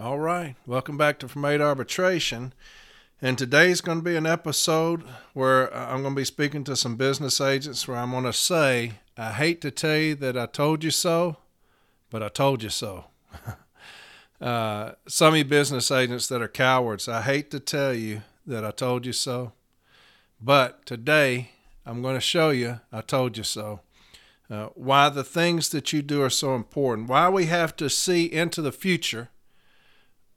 All right, welcome back to From A to Arbitration. And today's going to be an episode where I'm going to be speaking to some business agents where I'm going to say, I hate to tell you that I told you so, but I told you so. Some of you business agents that are cowards, I hate to tell you that I told you so, but today I'm going to show you I told you so. Why the things that you do are so important. Why we have to see into the future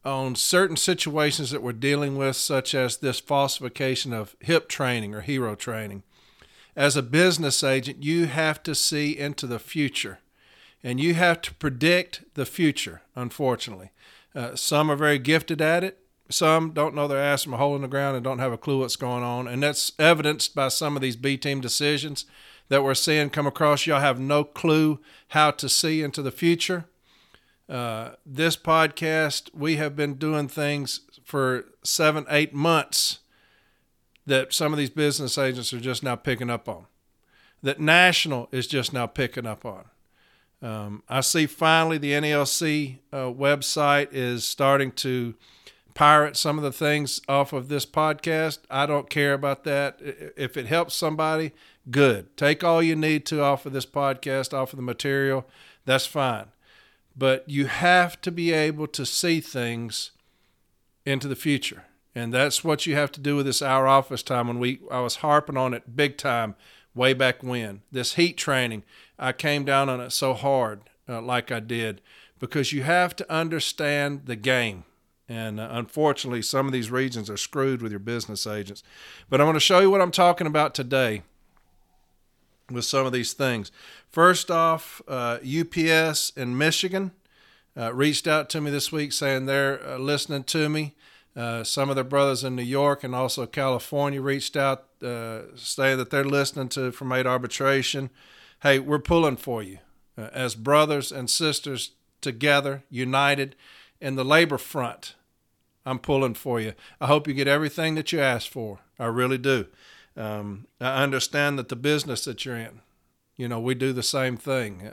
on certain situations that we're dealing with, such as this falsification of HIP training or hero training. As a business agent, you have to see into the future, and you have to predict the future, unfortunately. Some are very gifted at it. Some don't know their ass from a hole in the ground and don't have a clue what's going on, and that's evidenced by some of these B-team decisions that we're seeing come across. Y'all have no clue how to see into the future. This podcast, we have been doing things for 7-8 months that some of these business agents are just now picking up on, that national is just now picking up on. I see finally the NLC website is starting to pirate some of the things off of this podcast. I don't care about that. If it helps somebody, good. Take all you need to off of this podcast, off of the material. That's fine. But you have to be able to see things into the future. And that's what you have to do with this hour office time. When I was harping on it big time way back when. This heat training, I came down on it so hard like I did, because you have to understand the game. And unfortunately, some of these regions are screwed with your business agents. But I'm going to show you what I'm talking about today with some of these things. First off, UPS in Michigan reached out to me this week saying they're listening to me. Some of their brothers in New York and also California reached out saying that they're listening to From A to Arbitration. Hey, we're pulling for you as brothers and sisters together, united in the labor front. I'm pulling for you. I hope you get everything that you ask for. I really do. I understand that the business that you're in, you know, we do the same thing.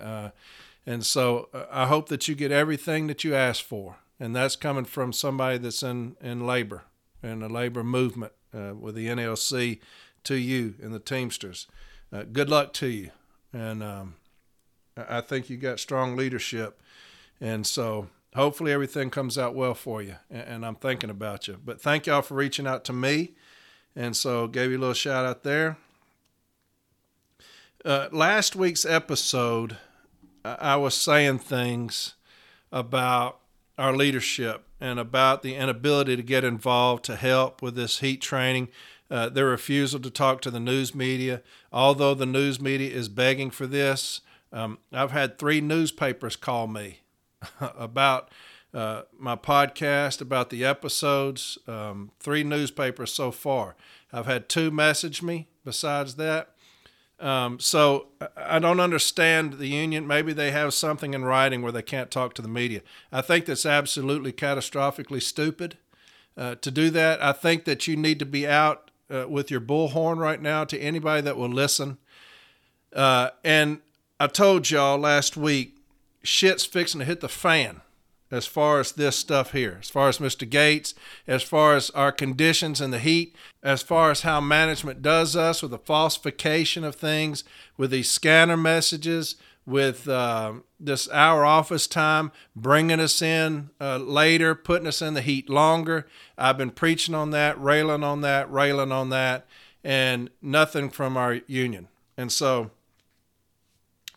And so I hope that you get everything that you ask for. And that's coming from somebody that's in labor, in the labor movement with the NLC to you and the Teamsters. Good luck to you. And I think you got strong leadership. And so hopefully everything comes out well for you. And I'm thinking about you. But thank y'all for reaching out to me. And so gave you a little shout out there. Last week's episode, I was saying things about our leadership and about the inability to get involved to help with this heat training, their refusal to talk to the news media, although the news media is begging for this. I've had 3 newspapers call me about my podcast, about the episodes, 3 newspapers so far. I've had 2 message me besides that. So I don't understand the union. Maybe they have something in writing where they can't talk to the media. I think that's absolutely catastrophically stupid to do that. I think that you need to be out with your bullhorn right now to anybody that will listen. And I told y'all last week, shit's fixing to hit the fan as far as this stuff here, as far as Mr. Gates, as far as our conditions and the heat, as far as how management does us with the falsification of things, with these scanner messages, with this hour office time, bringing us in later, putting us in the heat longer. I've been preaching on that, railing on that, and nothing from our union. And so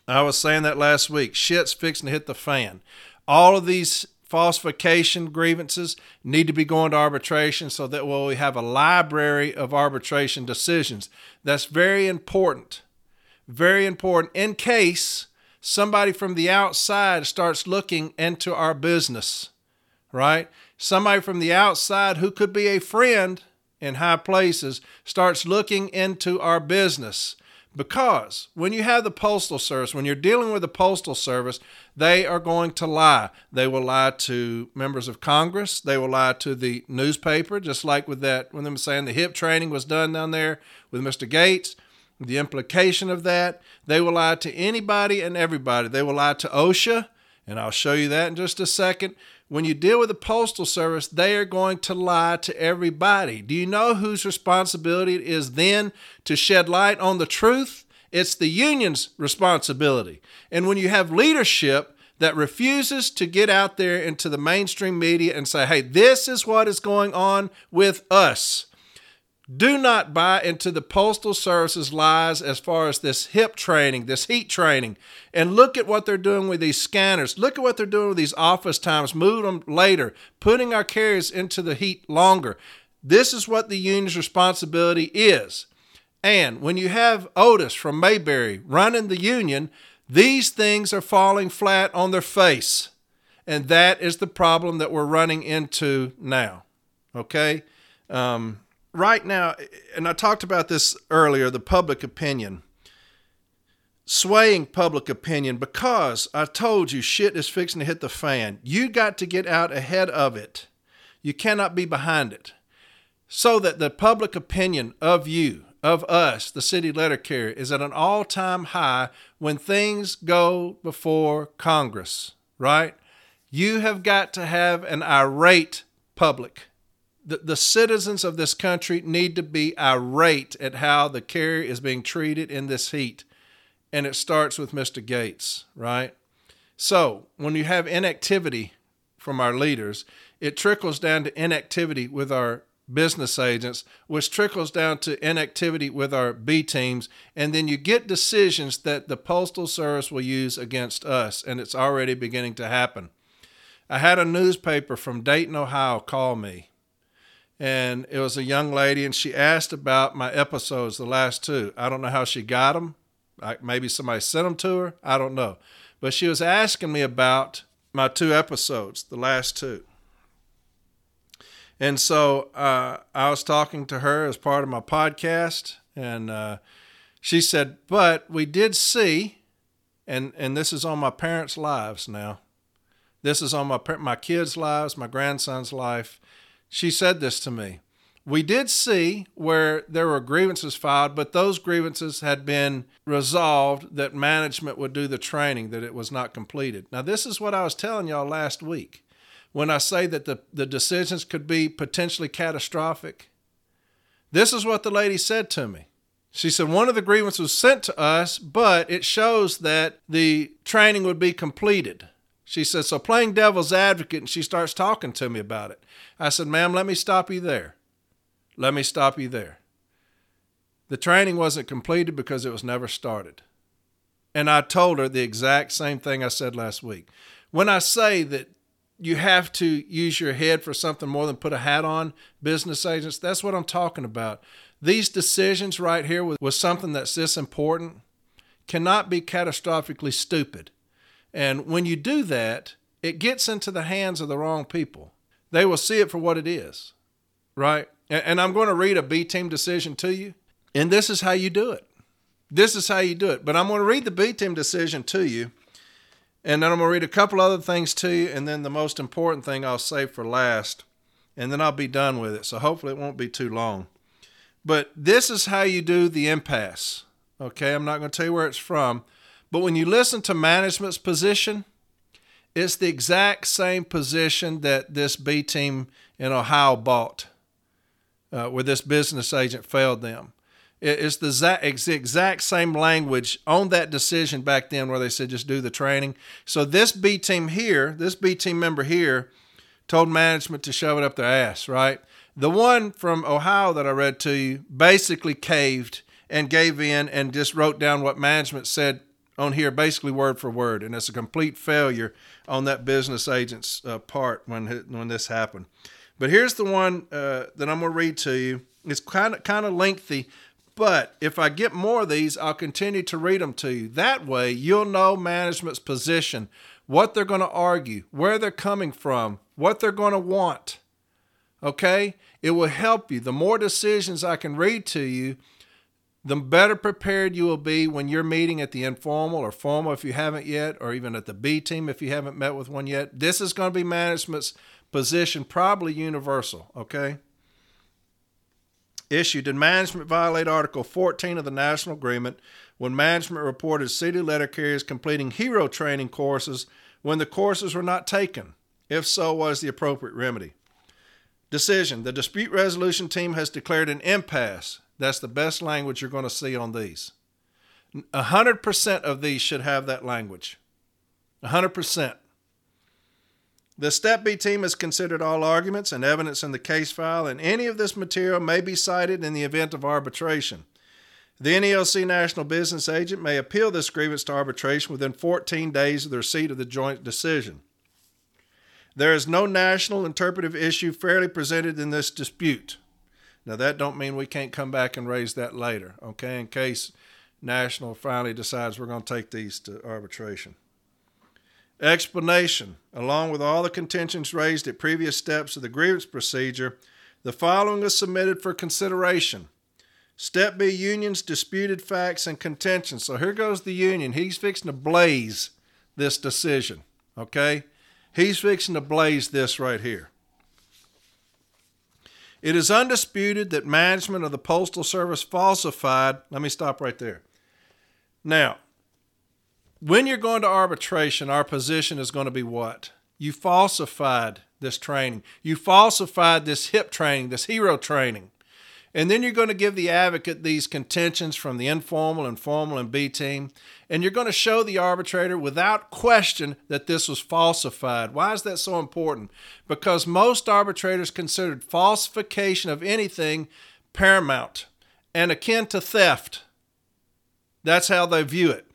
I was saying that last week, shit's fixing to hit the fan. All of these falsification grievances need to be going to arbitration so that we have a library of arbitration decisions. That's very important in case somebody from the outside starts looking into our business, right? Somebody from the outside who could be a friend in high places starts looking into our business. Because when you have the Postal Service, when you're dealing with the Postal Service, they are going to lie. They will lie to members of Congress. They will lie to the newspaper, just like with that, when they were saying the HIP training was done down there with Mr. Gates, the implication of that. They will lie to anybody and everybody. They will lie to OSHA, and I'll show you that in just a second. When you deal with the Postal Service, they are going to lie to everybody. Do you know whose responsibility it is then to shed light on the truth? It's the union's responsibility. And when you have leadership that refuses to get out there into the mainstream media and say, hey, this is what is going on with us. Do not buy into the Postal Service's lies as far as this HIP training, this heat training. And look at what they're doing with these scanners. Look at what they're doing with these office times. Move them later. Putting our carriers into the heat longer. This is what the union's responsibility is. And when you have Otis from Mayberry running the union, these things are falling flat on their face. And that is the problem that we're running into now. Okay? Right now, and I talked about this earlier, the public opinion, swaying public opinion, because I told you shit is fixing to hit the fan. You got to get out ahead of it. You cannot be behind it. So that the public opinion of you, of us, the city letter carrier, is at an all-time high when things go before Congress, right? You have got to have an irate public. The citizens of this country need to be irate at how the carrier is being treated in this heat. And it starts with Mr. Gates, right? So when you have inactivity from our leaders, it trickles down to inactivity with our business agents, which trickles down to inactivity with our B teams. And then you get decisions that the Postal Service will use against us. And it's already beginning to happen. I had a newspaper from Dayton, Ohio call me. And it was a young lady, and she asked about my episodes, the last two. I don't know how she got them. Maybe somebody sent them to her. I don't know. But she was asking me about my two episodes, the last two. And so I was talking to her as part of my podcast, and she said, but we did see, and this is on my parents' lives now. This is on my kids' lives, my grandson's life. She said this to me. We did see where there were grievances filed, but those grievances had been resolved that management would do the training, that it was not completed. Now, this is what I was telling y'all last week when I say that the decisions could be potentially catastrophic. This is what the lady said to me. She said, one of the grievances was sent to us, but it shows that the training would be completed. She said, so playing devil's advocate, and she starts talking to me about it. I said, ma'am, let me stop you there. Let me stop you there. The training wasn't completed because it was never started. And I told her the exact same thing I said last week. When I say that you have to use your head for something more than put a hat on, business agents, that's what I'm talking about. These decisions right here with something that's this important cannot be catastrophically stupid. And when you do that, it gets into the hands of the wrong people. They will see it for what it is, right? And I'm going to read a B-team decision to you, and this is how you do it. This is how you do it. But I'm going to read the B-team decision to you, and then I'm going to read a couple other things to you, and then the most important thing I'll save for last, and then I'll be done with it. So hopefully it won't be too long. But this is how you do the impasse, okay? I'm not going to tell you where it's from. But when you listen to management's position, it's the exact same position that this B team in Ohio bought, where this business agent failed them. It's the exact same language on that decision back then where they said, just do the training. So this B team here, this B team member here, told management to shove it up their ass, right? The one from Ohio that I read to you basically caved and gave in and just wrote down what management said on here, basically word for word, and it's a complete failure on that business agent's part when this happened. But here's the one that I'm going to read to you. It's kind of lengthy, but if I get more of these, I'll continue to read them to you. That way, you'll know management's position, what they're going to argue, where they're coming from, what they're going to want. Okay? It will help you. The more decisions I can read to you, the better prepared you will be when you're meeting at the informal or formal if you haven't yet, or even at the B team if you haven't met with one yet. This is going to be management's position, probably universal, okay? Issue, did management violate Article 14 of the National Agreement when management reported city letter carriers completing hero training courses when the courses were not taken? If so, what is the appropriate remedy? Decision. The dispute resolution team has declared an impasse. That's the best language you're going to see on these. 100% of these should have that language. 100%. The Step B team has considered all arguments and evidence in the case file, and any of this material may be cited in the event of arbitration. The NELC National Business Agent may appeal this grievance to arbitration within 14 days of the receipt of the joint decision. There is no national interpretive issue fairly presented in this dispute. Now, that don't mean we can't come back and raise that later, okay, in case national finally decides we're going to take these to arbitration. Explanation. Along with all the contentions raised at previous steps of the grievance procedure, the following is submitted for consideration. Step B, unions, disputed facts, and contentions. So here goes the union. He's fixing to blaze this decision, okay? He's fixing to blaze this right here. It is undisputed that management of the Postal Service falsified. Let me stop right there. Now, when you're going to arbitration, our position is going to be what? You falsified this training. You falsified this HIP training, this hero training. And then you're going to give the advocate these contentions from the informal and formal and B team. And you're going to show the arbitrator without question that this was falsified. Why is that so important? Because most arbitrators considered falsification of anything paramount and akin to theft. That's how they view it.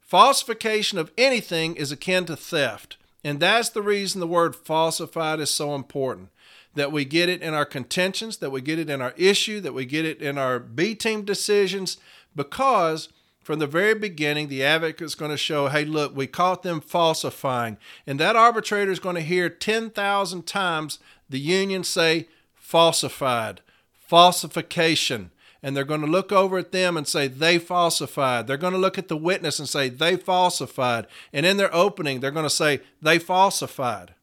Falsification of anything is akin to theft, and that's the reason the word falsified is so important, that we get it in our contentions, that we get it in our issue, that we get it in our B-team decisions, because from the very beginning, the advocate's going to show, hey, look, we caught them falsifying, and that arbitrator is going to hear 10,000 times the union say falsified, falsification. And they're going to look over at them and say, they falsified. They're going to look at the witness and say, they falsified. And in their opening, they're going to say, they falsified.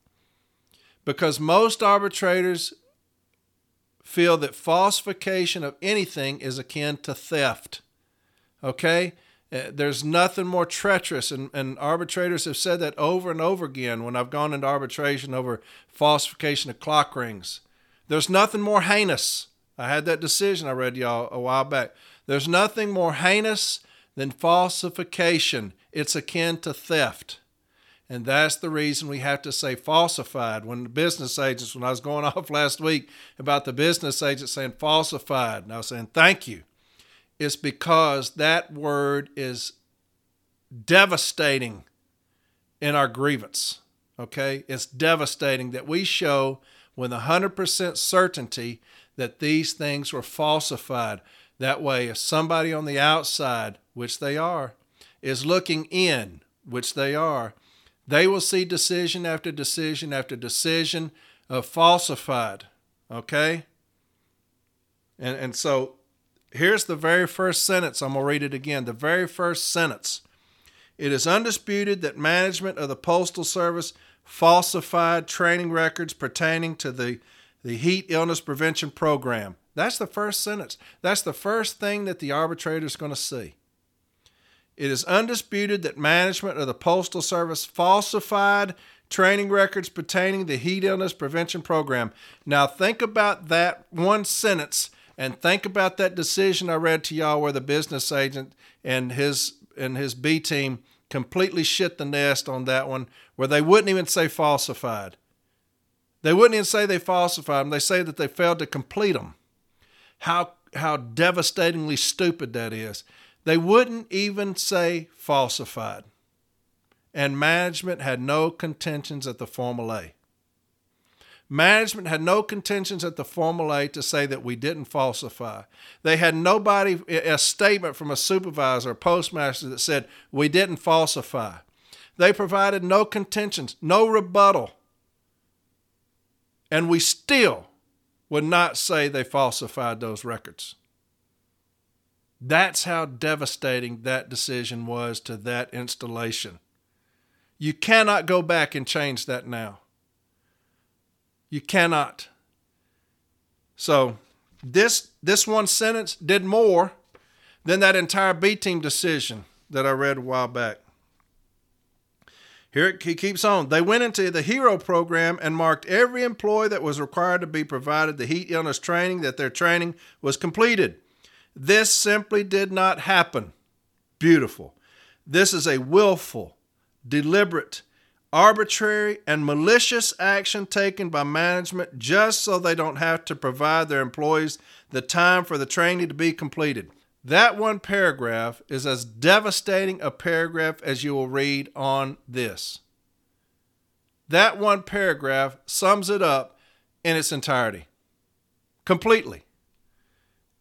Because most arbitrators feel that falsification of anything is akin to theft. Okay? There's nothing more treacherous, and arbitrators have said that over and over again when I've gone into arbitration over falsification of clock rings. There's nothing more heinous. I had that decision I read y'all a while back. There's nothing more heinous than falsification. It's akin to theft. And that's the reason we have to say falsified. When the business agents, when I was going off last week about the business agents saying falsified, and I was saying thank you, it's because that word is devastating in our grievance. Okay? It's devastating that we show with 100% certainty that these things were falsified. That way, if somebody on the outside, which they are, is looking in, which they are, they will see decision after decision after decision of falsified, okay? And so here's the very first sentence. I'm going to read it again. The very first sentence. It is undisputed that management of the Postal Service falsified training records pertaining to the heat illness prevention program. That's the first sentence. That's the first thing that the arbitrator is going to see. It is undisputed that management of the Postal Service falsified training records pertaining to the heat illness prevention program. Now think about that one sentence and think about that decision I read to y'all where the business agent and his B team completely shit the nest on that one, where they wouldn't even say falsified. They wouldn't even say they falsified them. They say that they failed to complete them. How devastatingly stupid that is. They wouldn't even say falsified. And management had no contentions at the formulae. Management had no contentions at the formulae to say that we didn't falsify. They had nobody, a statement from a supervisor, a postmaster that said we didn't falsify. They provided no contentions, no rebuttal. And we still would not say they falsified those records. That's how devastating that decision was to that installation. You cannot go back and change that now. You cannot. So this one sentence did more than that entire B-team decision that I read a while back. Here he keeps on. They went into the HERO program and marked every employee that was required to be provided the heat illness training that their training was completed. This simply did not happen. Beautiful. This is a willful, deliberate, arbitrary, and malicious action taken by management just so they don't have to provide their employees the time for the training to be completed. That one paragraph is as devastating a paragraph as you will read on this. That one paragraph sums it up in its entirety. Completely.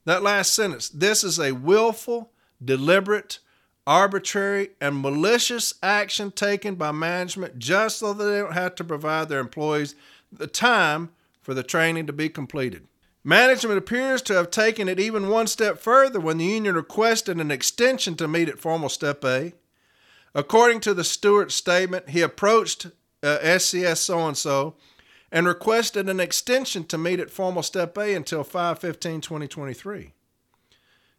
That last sentence. This is a willful, deliberate, arbitrary, and malicious action taken by management just so that they don't have to provide their employees the time for the training to be completed. Management appears to have taken it even one step further when the union requested an extension to meet at formal step A. According to the Stewart's statement, he approached SCS so-and-so and requested an extension to meet at formal step A until 5/15/2023.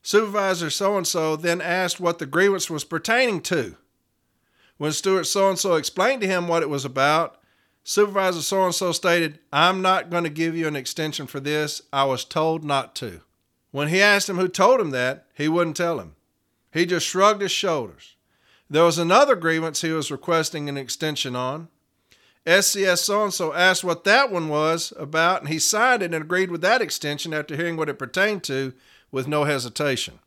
Supervisor so-and-so then asked what the grievance was pertaining to. When Stewart so-and-so explained to him what it was about, Supervisor so-and-so stated, "I'm not going to give you an extension for this. I was told not to." When he asked him who told him that, he wouldn't tell him. He just shrugged his shoulders. There was another grievance he was requesting an extension on. SCS so-and-so asked what that one was about, and he signed it and agreed with that extension after hearing what it pertained to with no hesitation.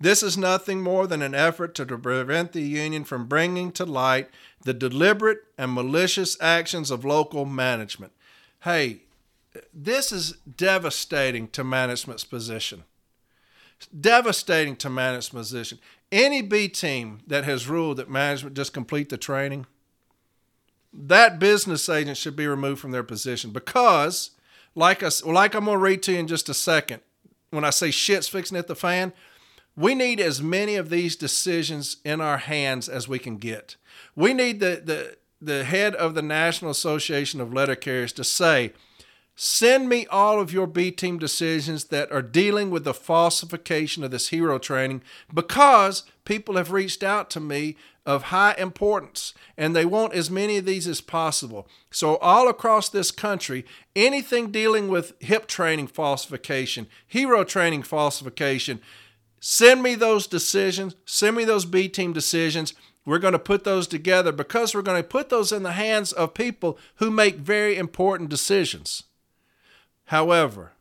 This is nothing more than an effort to prevent the union from bringing to light the deliberate and malicious actions of local management. Hey, this is devastating to management's position. Devastating to management's position. Any B team that has ruled that management just complete the training, that business agent should be removed from their position because, like I'm going to read to you in just a second, when I say shit's fixing at the fan, we need as many of these decisions in our hands as we can get. We need the head of the National Association of Letter Carriers to say, send me all of your B-team decisions that are dealing with the falsification of this hero training, because people have reached out to me of high importance and they want as many of these as possible. So all across this country, anything dealing with HIP training falsification, hero training falsification, send me those decisions, send me those B-team decisions. We're going to put those together because we're going to put those in the hands of people who make very important decisions. However,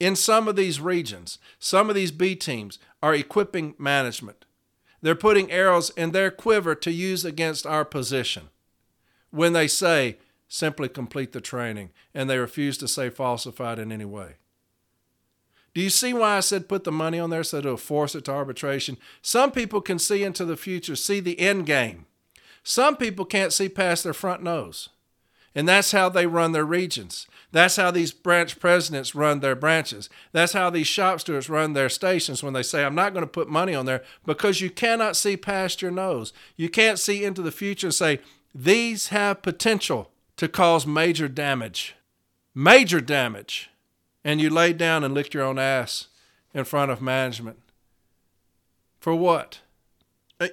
in some of these regions, some of these B teams are equipping management. They're putting arrows in their quiver to use against our position when they say, simply complete the training, and they refuse to say falsified in any way. Do you see why I said put the money on there so it'll force it to arbitration? Some people can see into the future, see the end game. Some people can't see past their front nose. And that's how they run their regions. That's how these branch presidents run their branches. That's how these shop stewards run their stations when they say, I'm not going to put money on there, because you cannot see past your nose. You can't see into the future and say, these have potential to cause major damage. Major damage. And you lay down and lick your own ass in front of management. For what?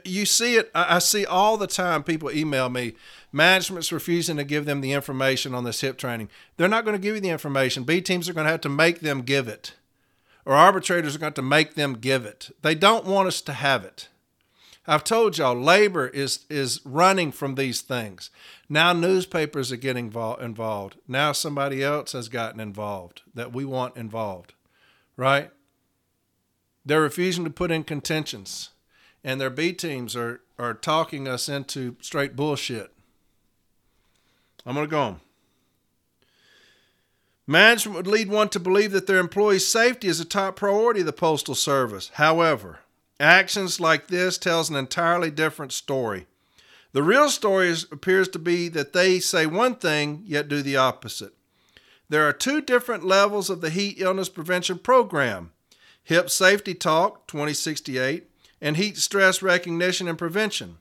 You see it. I see all the time people email me. Management's refusing to give them the information on this HIP training. They're not going to give you the information. B teams are going to have to make them give it. Or arbitrators are going to make them give it. They don't want us to have it. I've told y'all, labor is running from these things. Now newspapers are getting involved. Now somebody else has gotten involved that we want involved, right? They're refusing to put in contentions. And their B teams are talking us into straight bullshit. I'm going to go on. Management would lead one to believe that their employees' safety is a top priority of the Postal Service. However, actions like this tells an entirely different story. The real story appears to be that they say one thing, yet do the opposite. There are two different levels of the heat illness prevention program. HIP Safety Talk 2068 and heat stress recognition and prevention.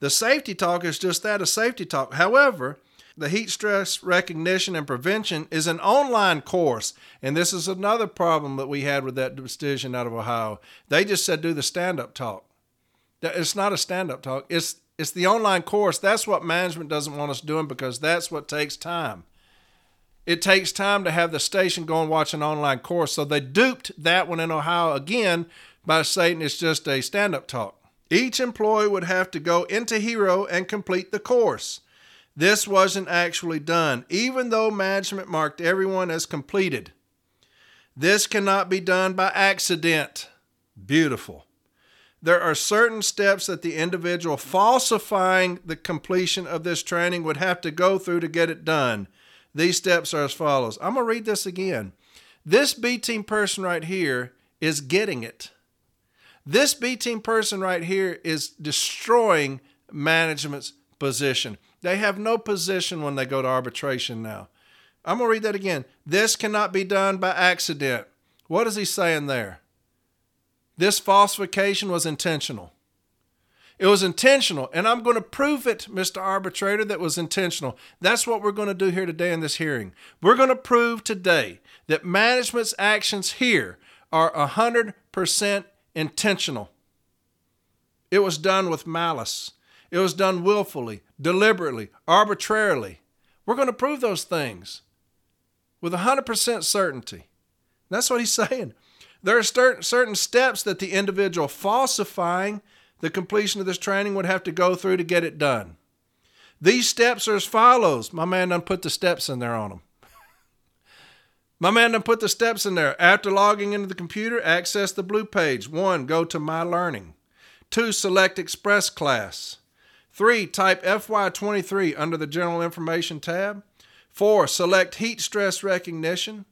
The safety talk is just that, a safety talk. However, the heat stress recognition and prevention is an online course. And this is another problem that we had with that decision out of Ohio. They just said, do the stand-up talk. It's not a stand-up talk. It's It's the online course. That's what management doesn't want us doing, because that's what takes time. It takes time to have the station go and watch an online course. So they duped that one in Ohio again by saying it's just a stand-up talk. Each employee would have to go into Hero and complete the course. This wasn't actually done, even though management marked everyone as completed. This cannot be done by accident. Beautiful. There are certain steps that the individual falsifying the completion of this training would have to go through to get it done. These steps are as follows. I'm going to read this again. This B team person right here is getting it. This B team person right here is destroying management's position. They have no position when they go to arbitration now. I'm going to read that again. This cannot be done by accident. What is he saying there? This falsification was intentional. It was intentional, and I'm going to prove it, Mr. Arbitrator, that was intentional. That's what we're going to do here today in this hearing. We're going to prove today that management's actions here are 100% intentional. It was done with malice. It was done willfully, deliberately, arbitrarily. We're going to prove those things with 100% certainty. That's what he's saying. There are certain steps that the individual falsifying the completion of this training would have to go through to get it done. These steps are as follows. My man done put the steps in there on them. My man done put the steps in there. After logging into the computer, access the blue page. 1, go to My Learning. 2, select Express Class. 3, type FY23 under the General Information tab. 4, select Heat Stress Recognition.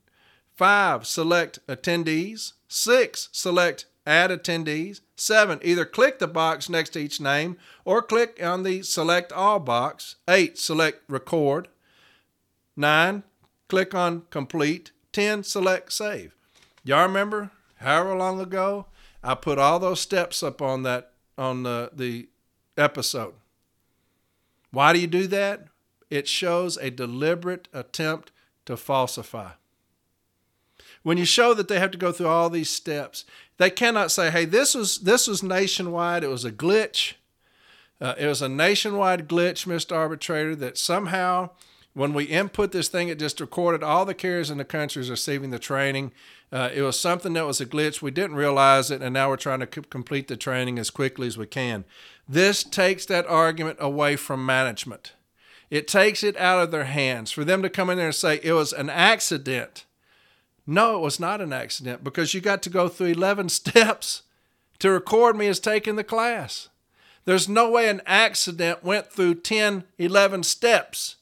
5, select Attendees. 6, select Add Attendees. 7, either click the box next to each name or click on the Select All box. 8, select Record. 9, click on Complete. 10, select Save. Y'all remember however long ago I put all those steps up on that on the episode. Why do you do that? It shows a deliberate attempt to falsify. When you show that they have to go through all these steps, they cannot say, hey, this was nationwide. It was a glitch. It was a nationwide glitch, Mr. Arbitrator, that somehow when we input this thing, it just recorded all the carriers in the country is receiving the training. It was something that was a glitch. We didn't realize it, and now we're trying to complete the training as quickly as we can. This takes that argument away from management. It takes it out of their hands. For them to come in there and say it was an accident. No, it was not an accident, because you got to go through 11 steps to record me as taking the class. There's no way an accident went through 10, 11 steps.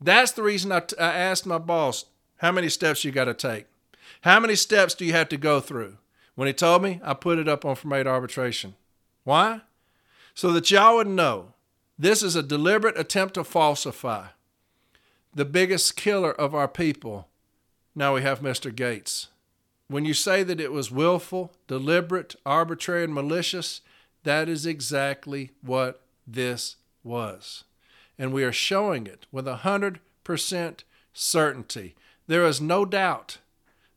That's the reason I asked my boss, how many steps you got to take? How many steps do you have to go through? When he told me, I put it up on From A to Arbitration. Why? So that y'all would know this is a deliberate attempt to falsify. The biggest killer of our people. Now we have Mr. Gates. When you say that it was willful, deliberate, arbitrary, and malicious, that is exactly what this was. And we are showing it with 100% certainty. There is no doubt,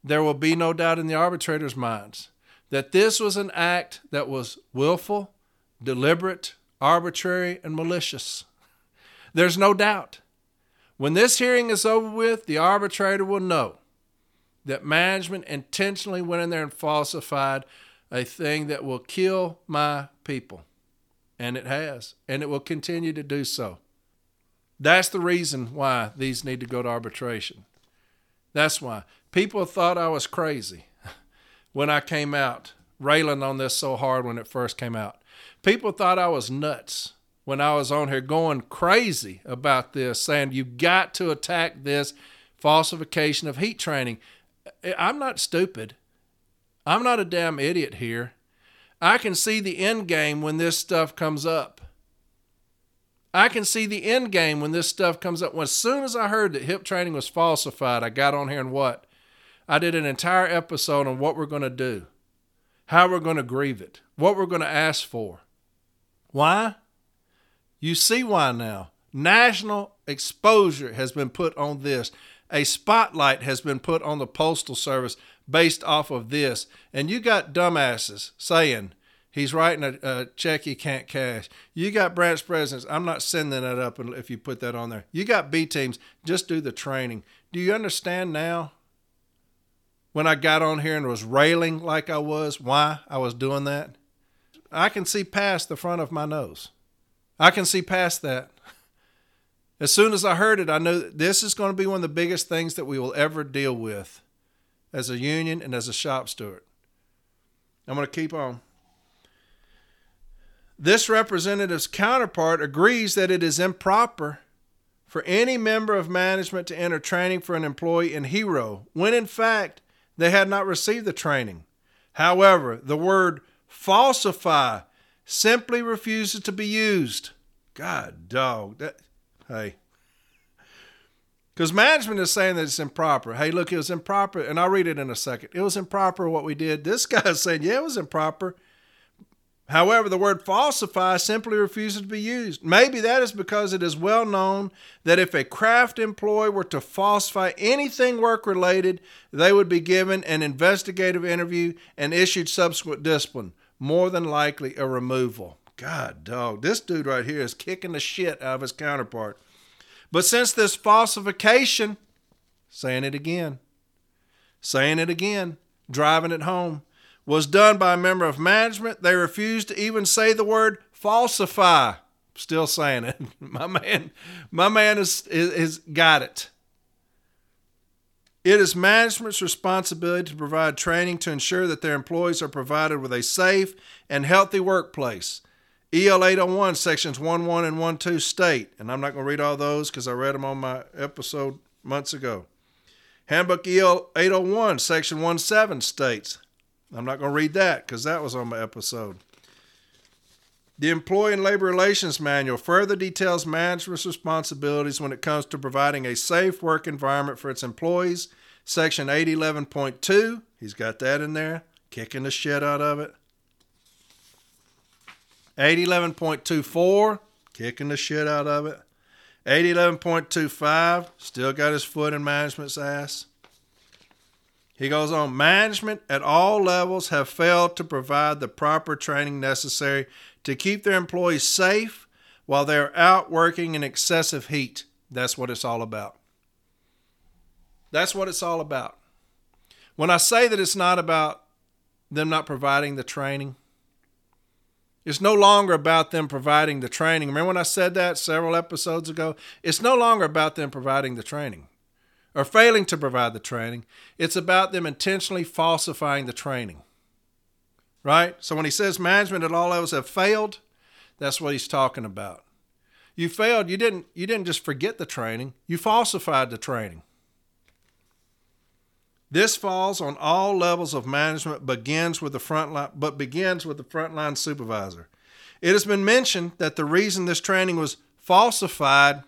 there will be no doubt in the arbitrators' minds that this was an act that was willful, deliberate, arbitrary, and malicious. There's no doubt. When this hearing is over with, the arbitrator will know that management intentionally went in there and falsified a thing that will kill my people. And it has. And it will continue to do so. That's the reason why these need to go to arbitration. That's why. People thought I was crazy when I came out, railing on this so hard when it first came out. People thought I was nuts when I was on here going crazy about this, saying you've got to attack this falsification of heat training. I'm not stupid. I'm not a damn idiot here. I can see the end game when this stuff comes up. I can see the end game when this stuff comes up. As soon as I heard that HIP training was falsified, I got on here and what? I did an entire episode on what we're going to do, how we're going to grieve it, what we're going to ask for. Why? You see why now. National exposure has been put on this. A spotlight has been put on the Postal Service based off of this. And you got dumbasses saying He's writing a check he can't cash. You got branch presidents. I'm not sending that up if you put that on there. You got B teams. Just do the training. Do you understand now? When I got on here and was railing like I was, why I was doing that? I can see past the front of my nose. I can see past that. As soon as I heard it, I knew that this is going to be one of the biggest things that we will ever deal with as a union and as a shop steward. I'm going to keep on. This representative's counterpart agrees that it is improper for any member of management to enter training for an employee in HERO, when in fact they had not received the training. However, the word falsify simply refuses to be used. God, dog. Hey. Because management is saying that it's improper. Hey, look, it was improper. And I'll read it in a second. It was improper what we did. This guy's saying, yeah, it was improper. However, the word falsify simply refuses to be used. Maybe that is because it is well known that if a craft employee were to falsify anything work-related, they would be given an investigative interview and issued subsequent discipline, more than likely a removal. God, dog, this dude right here is kicking the shit out of his counterpart. But since this falsification, saying it again, driving it home, was done by a member of management, they refused to even say the word falsify. Still saying it. My man is got it. It is management's responsibility to provide training to ensure that their employees are provided with a safe and healthy workplace. EL 801 sections 1.1 and 1.2 state, and I'm not going to read all those because I read them on my episode months ago. Handbook EL 801 section 1.7 states, I'm not going to read that because that was on my episode. The Employee and Labor Relations Manual further details management's responsibilities when it comes to providing a safe work environment for its employees. Section 811.2, he's got that in there, kicking the shit out of it. 811.24, kicking the shit out of it. 811.25, still got his foot in management's ass. He goes on, management at all levels have failed to provide the proper training necessary to keep their employees safe while they're out working in excessive heat. That's what it's all about. That's what it's all about. When I say that it's not about them not providing the training, it's no longer about them providing the training. Remember when I said that several episodes ago? It's no longer about them providing the training or failing to provide the training. It's about them intentionally falsifying the training, right? So when he says management at all levels have failed, that's what he's talking about. You failed. You didn't just forget the training. You falsified the training. This falls on all levels of management, begins with the frontline supervisor. It has been mentioned that the reason this training was falsified,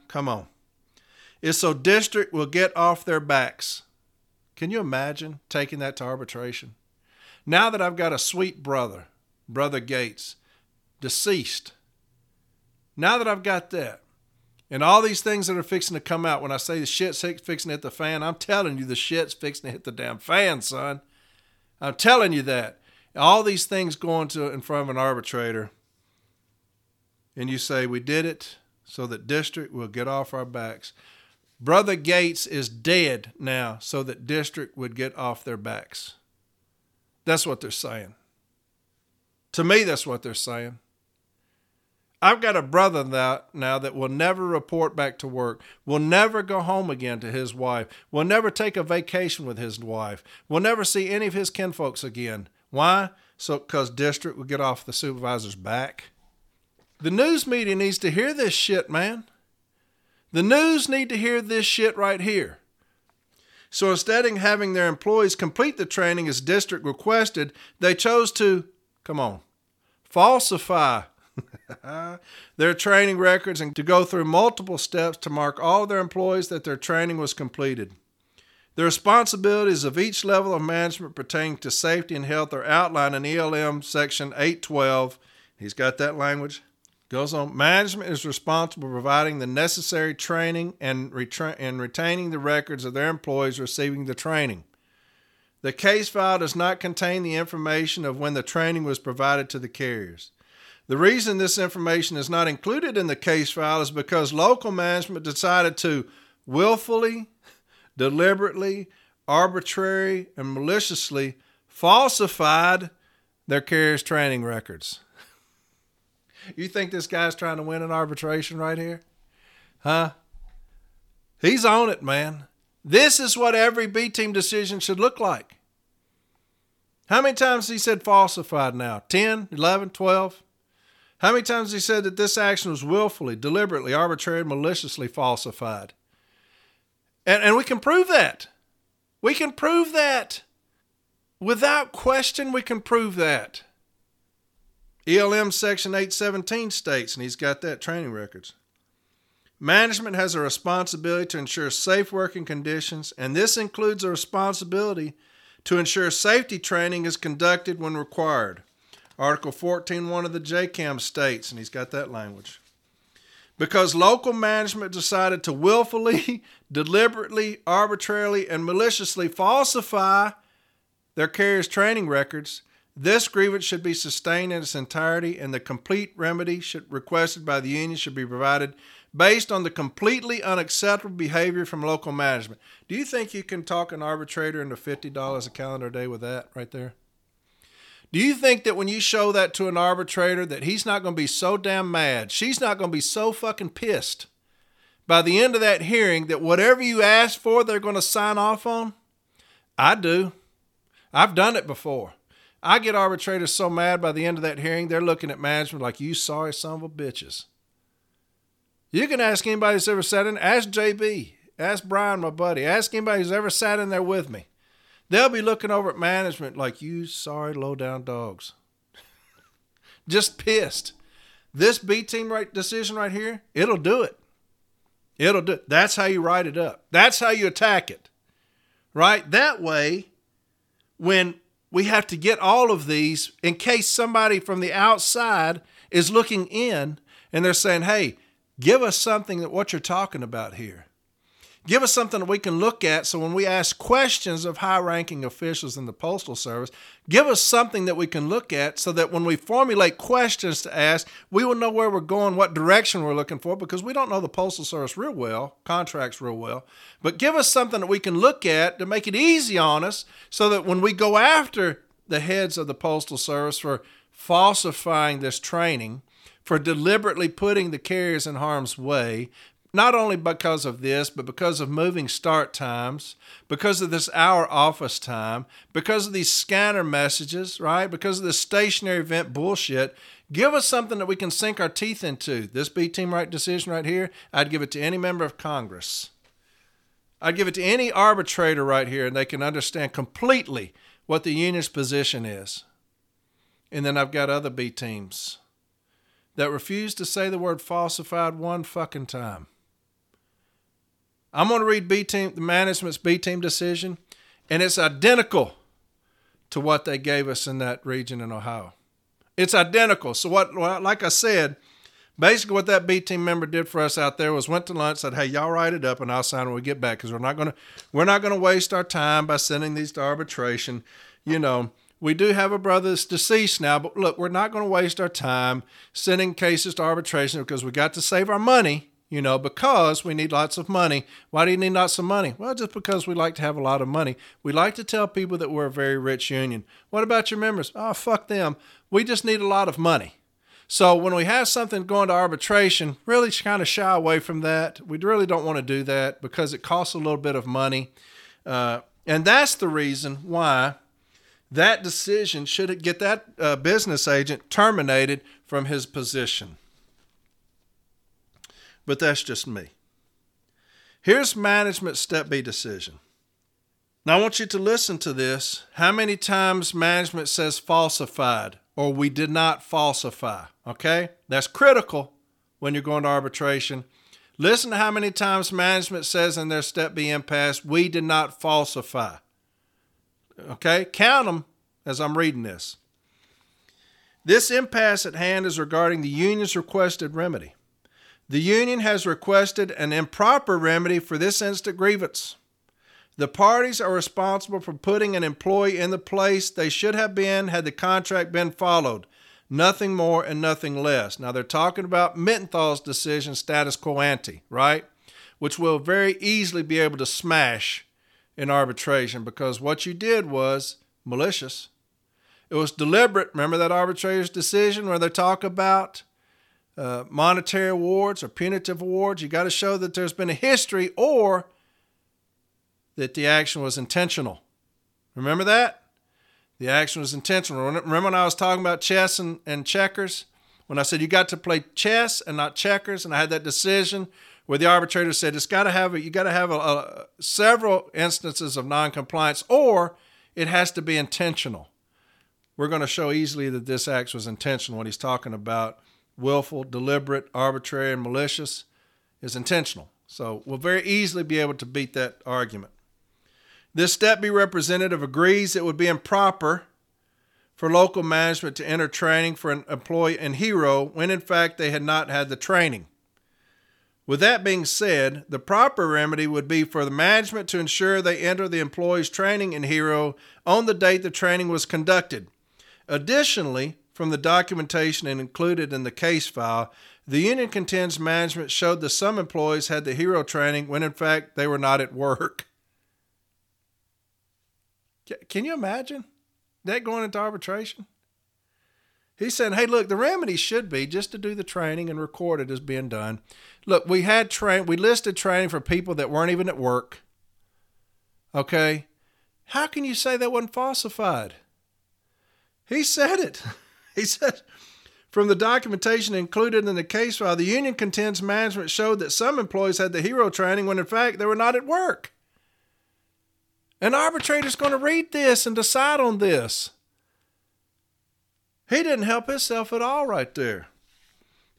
is so district will get off their backs. Can you imagine taking that to arbitration? Now that I've got a sweet brother, Brother Gates, deceased, now that I've got that, and all these things that are fixing to come out, when I say the shit's fixing to hit the fan, I'm telling you the shit's fixing to hit the damn fan, son. I'm telling you that. All these things going to in front of an arbitrator, and you say, we did it so that district will get off our backs. Brother Gates is dead now so that district would get off their backs. That's what they're saying. To me, that's what they're saying. I've got a brother now that will never report back to work, will never go home again to his wife, will never take a vacation with his wife, will never see any of his kinfolks again. Why? So because district will get off the supervisor's back. The news media needs to hear this shit, man. The news need to hear this shit right here. So instead of having their employees complete the training as district requested, they chose to, falsify their training records and to go through multiple steps to mark all their employees that their training was completed. The responsibilities of each level of management pertaining to safety and health are outlined in ELM section 812. He's got that language. Goes on, management is responsible for providing the necessary training and retaining the records of their employees receiving the training. The case file does not contain the information of when the training was provided to the carriers. The reason this information is not included in the case file is because local management decided to willfully, deliberately, arbitrarily, and maliciously falsified their carrier's training records. You think this guy's trying to win an arbitration right here? Huh? He's on it, man. This is what every B team decision should look like. How many times has he said falsified now? 10, 11, 12? How many times has he said that this action was willfully, deliberately, arbitrarily, maliciously falsified? And we can prove that. We can prove that. Without question, we can prove that. ELM Section 817 states, and he's got that training records, management has a responsibility to ensure safe working conditions, and this includes a responsibility to ensure safety training is conducted when required. Article 14.1 of the JCAM states, and he's got that language. Because local management decided to willfully, deliberately, arbitrarily, and maliciously falsify their carrier's training records, this grievance should be sustained in its entirety, and the complete remedy requested by the union should be provided based on the completely unacceptable behavior from local management. Do you think you can talk an arbitrator into $50 a calendar day with that right there? Do you think that when you show that to an arbitrator that he's not going to be so damn mad, she's not going to be so fucking pissed by the end of that hearing that whatever you ask for, they're going to sign off on? I do. I've done it before. I get arbitrators so mad by the end of that hearing, they're looking at management like, you sorry son of a bitches. You can ask anybody who's ever sat in, ask JB, ask Brian, my buddy, ask anybody who's ever sat in there with me. They'll be looking over at management like, you sorry low-down dogs. Just pissed. This B-team decision right here, it'll do it. It'll do it. That's how you write it up. That's how you attack it. Right? That way, when we have to get all of these, in case somebody from the outside is looking in and they're saying, hey, give us something that what you're talking about here. Give us something that we can look at so when we ask questions of high-ranking officials in the Postal Service, give us something that we can look at so that when we formulate questions to ask, we will know where we're going, what direction we're looking for, because we don't know the Postal Service real well, contracts real well. But give us something that we can look at to make it easy on us so that when we go after the heads of the Postal Service for falsifying this training, for deliberately putting the carriers in harm's way, not only because of this, but because of moving start times, because of this hour office time, because of these scanner messages, right? Because of this stationary event bullshit, give us something that we can sink our teeth into. This B-team right decision right here, I'd give it to any member of Congress. I'd give it to any arbitrator right here, and they can understand completely what the union's position is. And then I've got other B-teams that refuse to say the word falsified one fucking time. I'm going to read B-team, the management's B-team decision, and it's identical to what they gave us in that region in Ohio. It's identical. So what? Like I said, basically what that B-team member did for us out there was went to lunch, said, hey, y'all write it up, and I'll sign when we get back, because we're not going to waste our time by sending these to arbitration. You know, we do have a brother that's deceased now, but look, we're not going to waste our time sending cases to arbitration because we got to save our money. You know, because we need lots of money. Why do you need lots of money? Well, just because we like to have a lot of money. We like to tell people that we're a very rich union. What about your members? Oh, fuck them. We just need a lot of money. So when we have something going to arbitration, really kind of shy away from that. We really don't want to do that because it costs a little bit of money. And that's the reason why that decision should get that business agent terminated from his position. But that's just me. Here's management's Step B decision. Now I want you to listen to this. How many times management says falsified or we did not falsify, okay? That's critical when you're going to arbitration. Listen to how many times management says in their Step B impasse, we did not falsify, okay? Count them as I'm reading this. This impasse at hand is regarding the union's requested remedy. The union has requested an improper remedy for this instant grievance. The parties are responsible for putting an employee in the place they should have been had the contract been followed. Nothing more and nothing less. Now, they're talking about Mittenthal's decision, status quo ante, right? Which will very easily be able to smash in arbitration because what you did was malicious. It was deliberate. Remember that arbitrator's decision where they talk about monetary awards or punitive awards? You got to show that there's been a history or that the action was intentional. Remember that? The action was intentional. Remember when I was talking about chess and checkers? When I said you got to play chess and not checkers, and I had that decision where the arbitrator said it's got to have a, you got to have several instances of noncompliance, or it has to be intentional. We're going to show easily that this act was intentional. What he's talking about, willful, deliberate, arbitrary, and malicious, is intentional. So we'll very easily be able to beat that argument. This Step B representative agrees it would be improper for local management to enter training for an employee in HERO when in fact they had not had the training. With that being said, the proper remedy would be for the management to ensure they enter the employee's training in HERO on the date the training was conducted. Additionally, from the documentation and included in the case file, the union contends management showed that some employees had the HERO training when in fact they were not at work. Can you imagine that going into arbitration? He's saying, hey, look, the remedy should be just to do the training and record it as being done. Look, we listed training for people that weren't even at work. Okay. How can you say that wasn't falsified? He said it. He said, from the documentation included in the case file, the union contends management showed that some employees had the HERO training when in fact they were not at work. An arbitrator's going to read this and decide on this. He didn't help himself at all right there.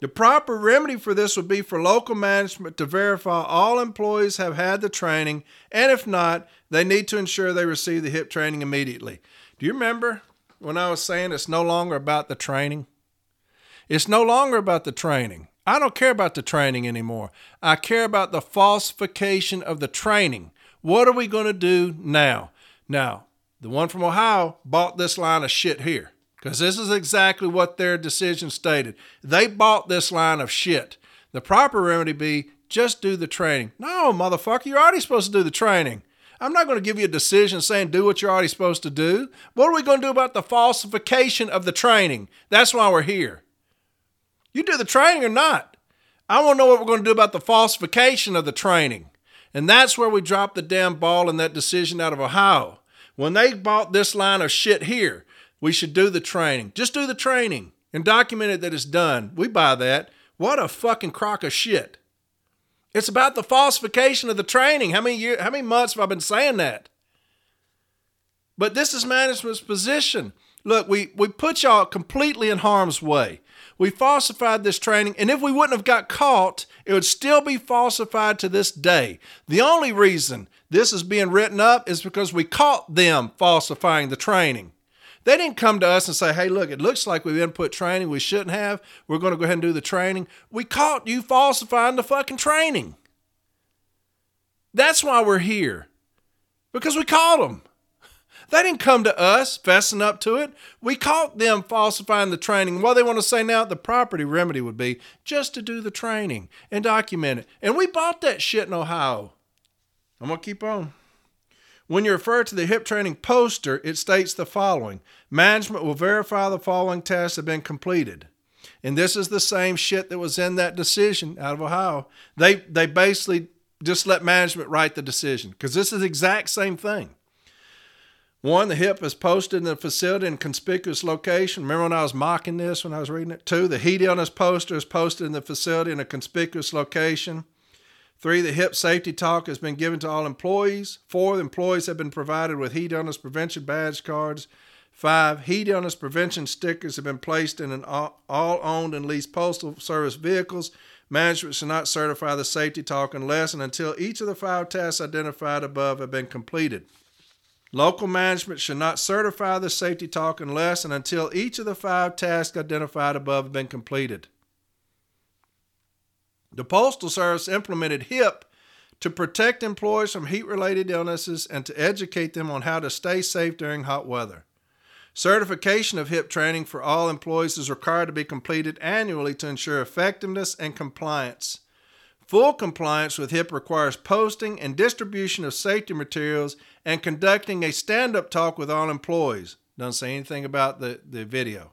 The proper remedy for this would be for local management to verify all employees have had the training, and if not, they need to ensure they receive the HIP training immediately. Do you remember when I was saying it's no longer about the training? It's no longer about the training. I don't care about the training anymore. I care about the falsification of the training. What are we going to do now? Now, the one from Ohio bought this line of shit here because this is exactly what their decision stated. They bought this line of shit. The proper remedy be just do the training. No, motherfucker, you're already supposed to do the training. I'm not going to give you a decision saying do what you're already supposed to do. What are we going to do about the falsification of the training? That's why we're here. You do the training or not. I want to know what we're going to do about the falsification of the training. And that's where we dropped the damn ball in that decision out of Ohio. When they bought this line of shit here, we should do the training. Just do the training and document it that it's done. We buy that. What a fucking crock of shit. It's about the falsification of the training. How many months have I been saying that? But this is management's position. Look, we put y'all completely in harm's way. We falsified this training, and if we wouldn't have got caught, it would still be falsified to this day. The only reason this is being written up is because we caught them falsifying the training. They didn't come to us and say, hey, look, it looks like we've input training we shouldn't have. We're going to go ahead and do the training. We caught you falsifying the fucking training. That's why we're here, because we caught them. They didn't come to us fessing up to it. We caught them falsifying the training. Well, they want to say now the property remedy would be just to do the training and document it. And we bought that shit in Ohio. I'm going to keep on. When you refer to the HIP training poster, it states the following. Management will verify the following tasks have been completed. And this is the same shit that was in that decision out of Ohio. They basically just let management write the decision because this is the exact same thing. 1, the HIP is posted in the facility in a conspicuous location. Remember when I was mocking this when I was reading it? 2, the HED on this poster is posted in the facility in a conspicuous location. 3, the HIP safety talk has been given to all employees. 4, the employees have been provided with HED illness prevention badge cards. 5, HED illness prevention stickers have been placed in all owned and leased postal service vehicles. Management should not certify the safety talk unless and until each of the 5 tasks identified above have been completed. Local management should not certify the safety talk unless and until each of the 5 tasks identified above have been completed. The Postal Service implemented HIP to protect employees from heat-related illnesses and to educate them on how to stay safe during hot weather. Certification of HIP training for all employees is required to be completed annually to ensure effectiveness and compliance. Full compliance with HIP requires posting and distribution of safety materials and conducting a stand-up talk with all employees. Doesn't say anything about the video,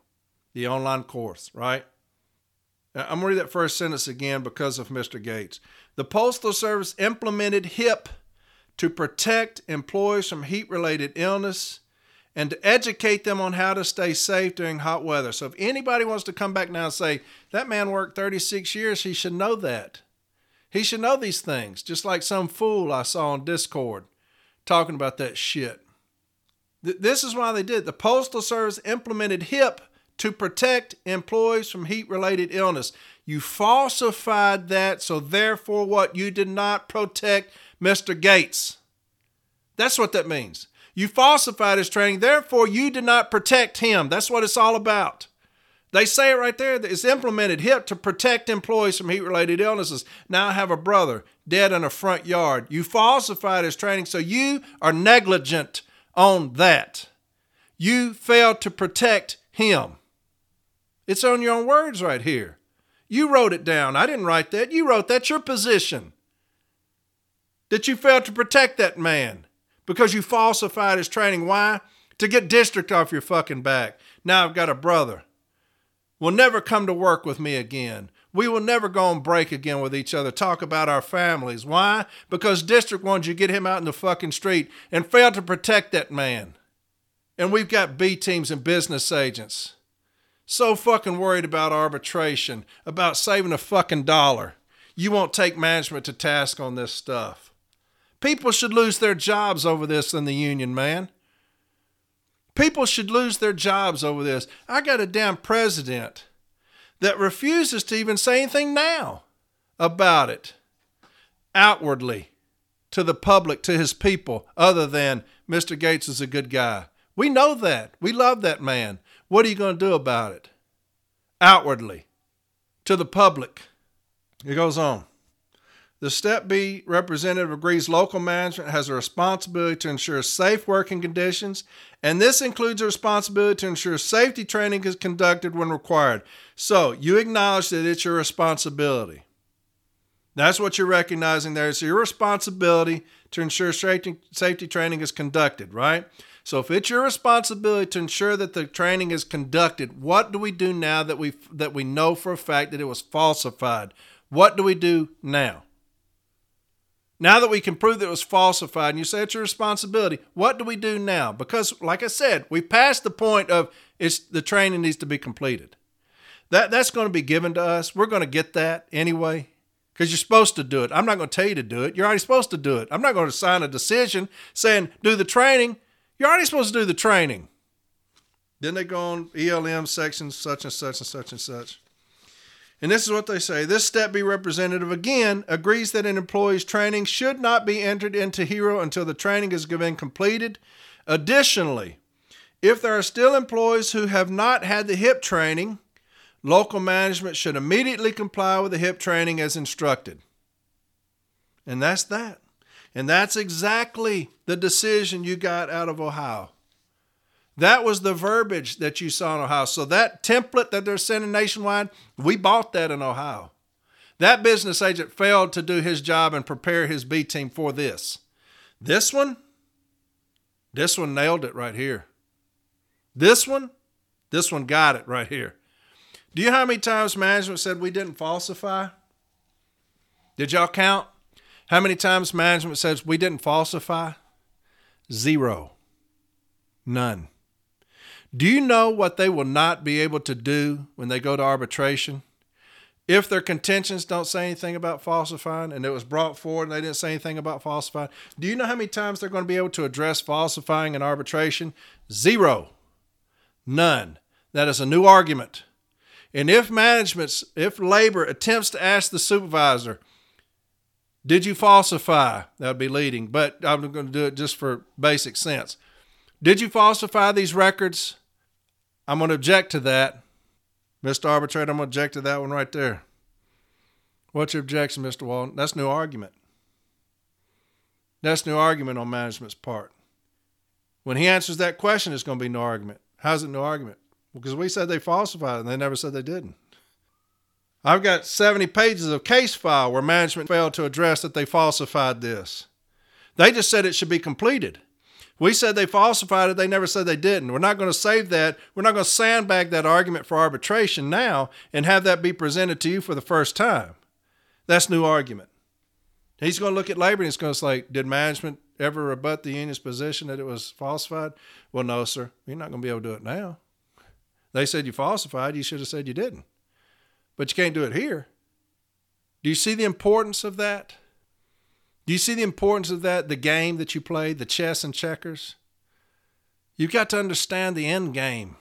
the online course, right? Now, I'm going to read that first sentence again because of Mr. Gates. The Postal Service implemented HIP to protect employees from heat-related illness and to educate them on how to stay safe during hot weather. So if anybody wants to come back now and say, that man worked 36 years, he should know that. He should know these things, just like some fool I saw on Discord talking about that shit. This is why they did it. The Postal Service implemented HIP to protect employees from heat-related illness. You falsified that, so therefore what? You did not protect Mr. Gates. That's what that means. You falsified his training, therefore you did not protect him. That's what it's all about. They say it right there, that it's implemented HIP to protect employees from heat-related illnesses. Now I have a brother dead in a front yard. You falsified his training, so you are negligent on that. You failed to protect him. It's on your own words right here. You wrote it down. I didn't write that. You wrote that. Your position. That you failed to protect that man because you falsified his training. Why? To get district off your fucking back. Now I've got a brother. Will never come to work with me again. We will never go on break again with each other. Talk about our families. Why? Because district wanted you to get him out in the fucking street and failed to protect that man. And we've got B teams and business agents. So fucking worried about arbitration, about saving a fucking dollar. You won't take management to task on this stuff. People should lose their jobs over this in the union, man. People should lose their jobs over this. I got a damn president that refuses to even say anything now about it outwardly to the public, to his people, other than Mr. Gates is a good guy. We know that. We love that man. What are you going to do about it? Outwardly, to the public. It goes on. The Step B representative agrees local management has a responsibility to ensure safe working conditions, and this includes a responsibility to ensure safety training is conducted when required. So you acknowledge that it's your responsibility. That's what you're recognizing there. It's your responsibility to ensure safety training is conducted, right? So if it's your responsibility to ensure that the training is conducted, what do we do now that we know for a fact that it was falsified? What do we do now? Now that we can prove that it was falsified and you say it's your responsibility, what do we do now? Because like I said, we passed the point of it's the training needs to be completed. That's going to be given to us. We're going to get that anyway. Because you're supposed to do it. I'm not going to tell you to do it. You're already supposed to do it. I'm not going to sign a decision saying do the training. You're already supposed to do the training. Then they go on ELM sections, such and such and such and such. And this is what they say. This Step B representative, again, agrees that an employee's training should not be entered into HERO until the training is given completed. Additionally, if there are still employees who have not had the HIP training, local management should immediately comply with the HIP training as instructed. And that's that. And that's exactly the decision you got out of Ohio. That was the verbiage that you saw in Ohio. So that template that they're sending nationwide, we bought that in Ohio. That business agent failed to do his job and prepare his B team for this. This one nailed it right here. This one got it right here. Do you know how many times management said we didn't falsify? Did y'all count? How many times management says we didn't falsify? Zero. None. Do you know what they will not be able to do when they go to arbitration? If their contentions don't say anything about falsifying and it was brought forward and they didn't say anything about falsifying, do you know how many times they're going to be able to address falsifying in arbitration? Zero. None. That is a new argument. And if labor attempts to ask the supervisor, did you falsify? That would be leading, but I'm going to do it just for basic sense. Did you falsify these records? I'm going to object to that. Mr. Arbitrator, I'm going to object to that one right there. What's your objection, Mr. Walden? That's a new argument. That's no argument on management's part. When he answers that question, it's going to be no argument. How's it no argument? Because we said they falsified it, and they never said they didn't. I've got 70 pages of case file where management failed to address that they falsified this. They just said it should be completed. We said they falsified it. They never said they didn't. We're not going to save that. We're not going to sandbag that argument for arbitration now and have that be presented to you for the first time. That's new argument. He's going to look at labor and he's going to say, did management ever rebut the union's position that it was falsified? Well, no, sir. You're not going to be able to do it now. They said you falsified. You should have said you didn't. But you can't do it here. Do you see the importance of that? Do you see the importance of that, the game that you play, the chess and checkers? You've got to understand the end game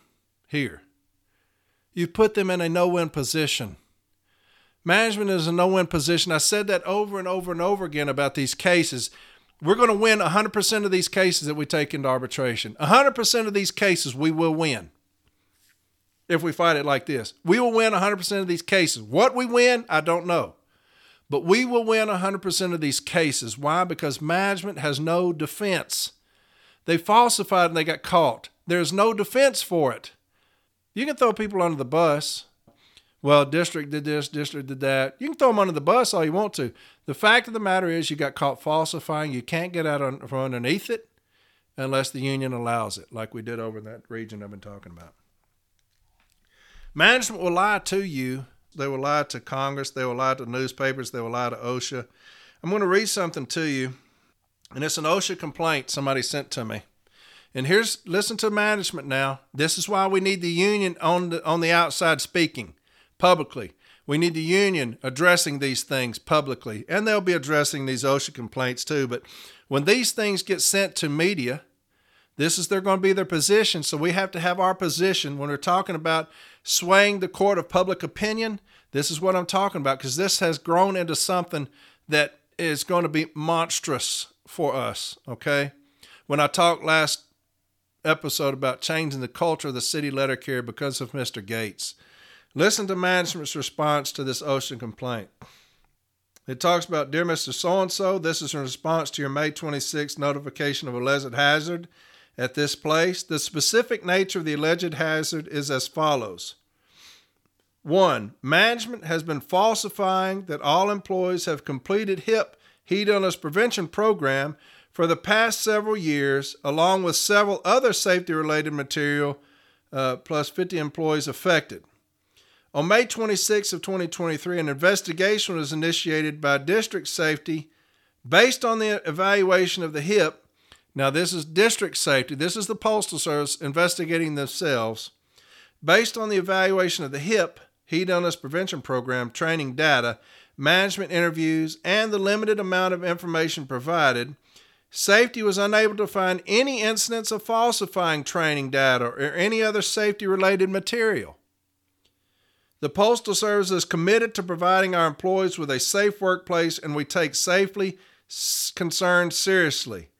here. You put them in a no-win position. Management is a no-win position. I said that over and over and over again about these cases. We're going to win 100% of these cases that we take into arbitration. 100% of these cases we will win. If we fight it like this, we will win 100% of these cases. What we win, I don't know. But we will win 100% of these cases. Why? Because management has no defense. They falsified and they got caught. There's no defense for it. You can throw people under the bus. Well, district did this, district did that. You can throw them under the bus all you want to. The fact of the matter is you got caught falsifying. You can't get out from underneath it unless the union allows it, like we did over in that region I've been talking about. Management will lie to you. They will lie to Congress. They will lie to newspapers. They will lie to OSHA. I'm going to read something to you, and it's an OSHA complaint somebody sent to me. And listen to management now. This is why we need the union on the outside speaking publicly. We need the union addressing these things publicly, and they'll be addressing these OSHA complaints too. But when these things get sent to media, this is going to be their position, so we have to have our position when we're talking about swaying the court of public opinion. This is what I'm talking about, because this has grown into something that is going to be monstrous for us, okay? When I talked last episode about changing the culture of the city letter carrier because of Mr. Gates, listen to management's response to this OSHA complaint. It talks about, "Dear Mr. So-and-so, this is in response to your May 26 notification of alleged hazard at this place. The specific nature of the alleged hazard is as follows. 1. Management has been falsifying that all employees have completed HIP, heat illness prevention program, for the past several years, along with several other safety-related material, plus 50 employees affected. On May 26 of 2023, an investigation was initiated by District Safety based on the evaluation of the HIP." Now, this is district safety. This is the Postal Service investigating themselves. "Based on the evaluation of the HIP, Heat Illness Prevention Program, training data, management interviews, and the limited amount of information provided, safety was unable to find any incidents of falsifying training data or any other safety-related material. The Postal Service is committed to providing our employees with a safe workplace, and we take safety concerns seriously.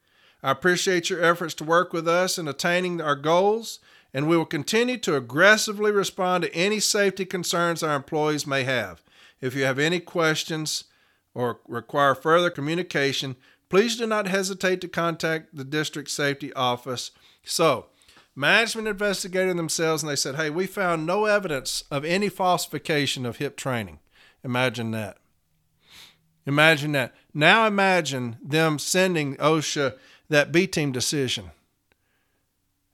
I appreciate your efforts to work with us in attaining our goals, and we will continue to aggressively respond to any safety concerns our employees may have. If you have any questions or require further communication, please do not hesitate to contact the District Safety Office." So, management investigated themselves, and they said, hey, we found no evidence of any falsification of HIP training. Imagine that. Imagine that. Now imagine them sending OSHA that B-team decision.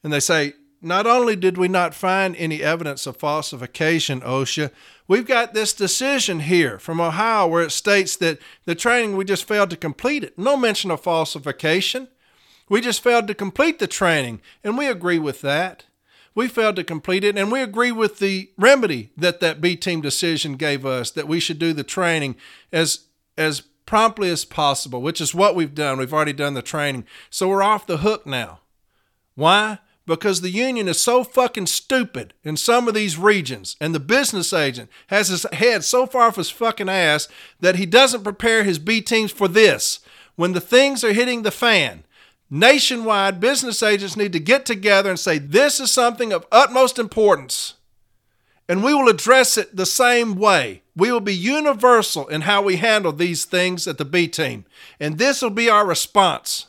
And they say, not only did we not find any evidence of falsification, OSHA, we've got this decision here from Ohio where it states that the training, we just failed to complete it. No mention of falsification. We just failed to complete the training, and we agree with that. We failed to complete it, and we agree with the remedy that B-team decision gave us, that we should do the training as promptly as possible, which is what we've done. We've already done the training. So we're off the hook now. Why? Because the union is so fucking stupid in some of these regions, and the business agent has his head so far off his fucking ass that he doesn't prepare his B teams for this. When the things are hitting the fan, nationwide business agents need to get together and say, this is something of utmost importance, and we will address it the same way. We will be universal in how we handle these things at the B team, and this will be our response.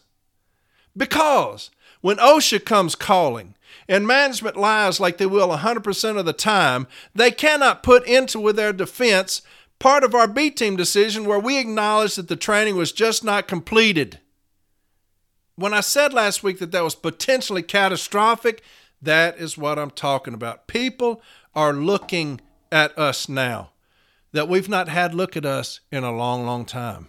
Because when OSHA comes calling and management lies like they will 100% of the time, they cannot put into with their defense part of our B team decision where we acknowledged that the training was just not completed. When I said last week that that was potentially catastrophic, that is what I'm talking about. People are looking at us now that we've not had look at us in a long, long time.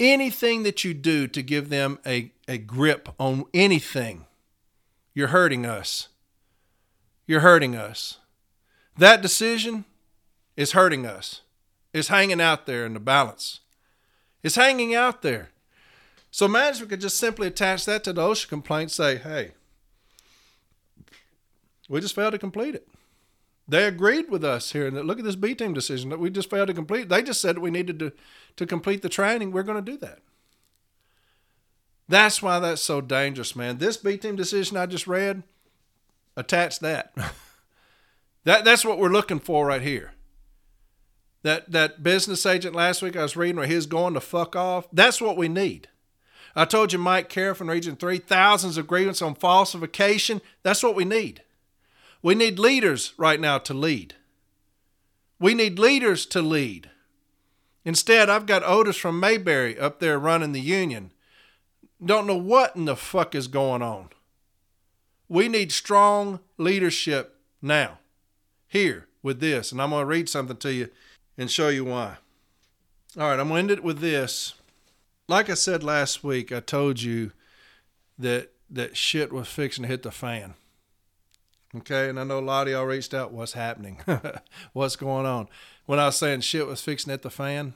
Anything that you do to give them a grip on anything, you're hurting us. You're hurting us. That decision is hurting us. It's hanging out there in the balance. It's hanging out there. So management could just simply attach that to the OSHA complaint, say, hey, we just failed to complete it. They agreed with us here. Look at this B team decision that we just failed to complete. They just said that we needed to complete the training. We're going to do that. That's why that's so dangerous, man. This B team decision I just read, attach that. That's what we're looking for right here. That business agent last week I was reading where he's going to fuck off. That's what we need. I told you Mike Caref in Region 3, thousands of grievances on falsification. That's what we need. We need leaders right now to lead. We need leaders to lead. Instead, I've got Otis from Mayberry up there running the union. Don't know what in the fuck is going on. We need strong leadership now, here with this. And I'm going to read something to you and show you why. All right, I'm going to end it with this. Like I said last week, I told you that shit was fixing to hit the fan. Okay, and I know a lot of y'all reached out, what's happening? What's going on? When I was saying shit was fixing at the fan,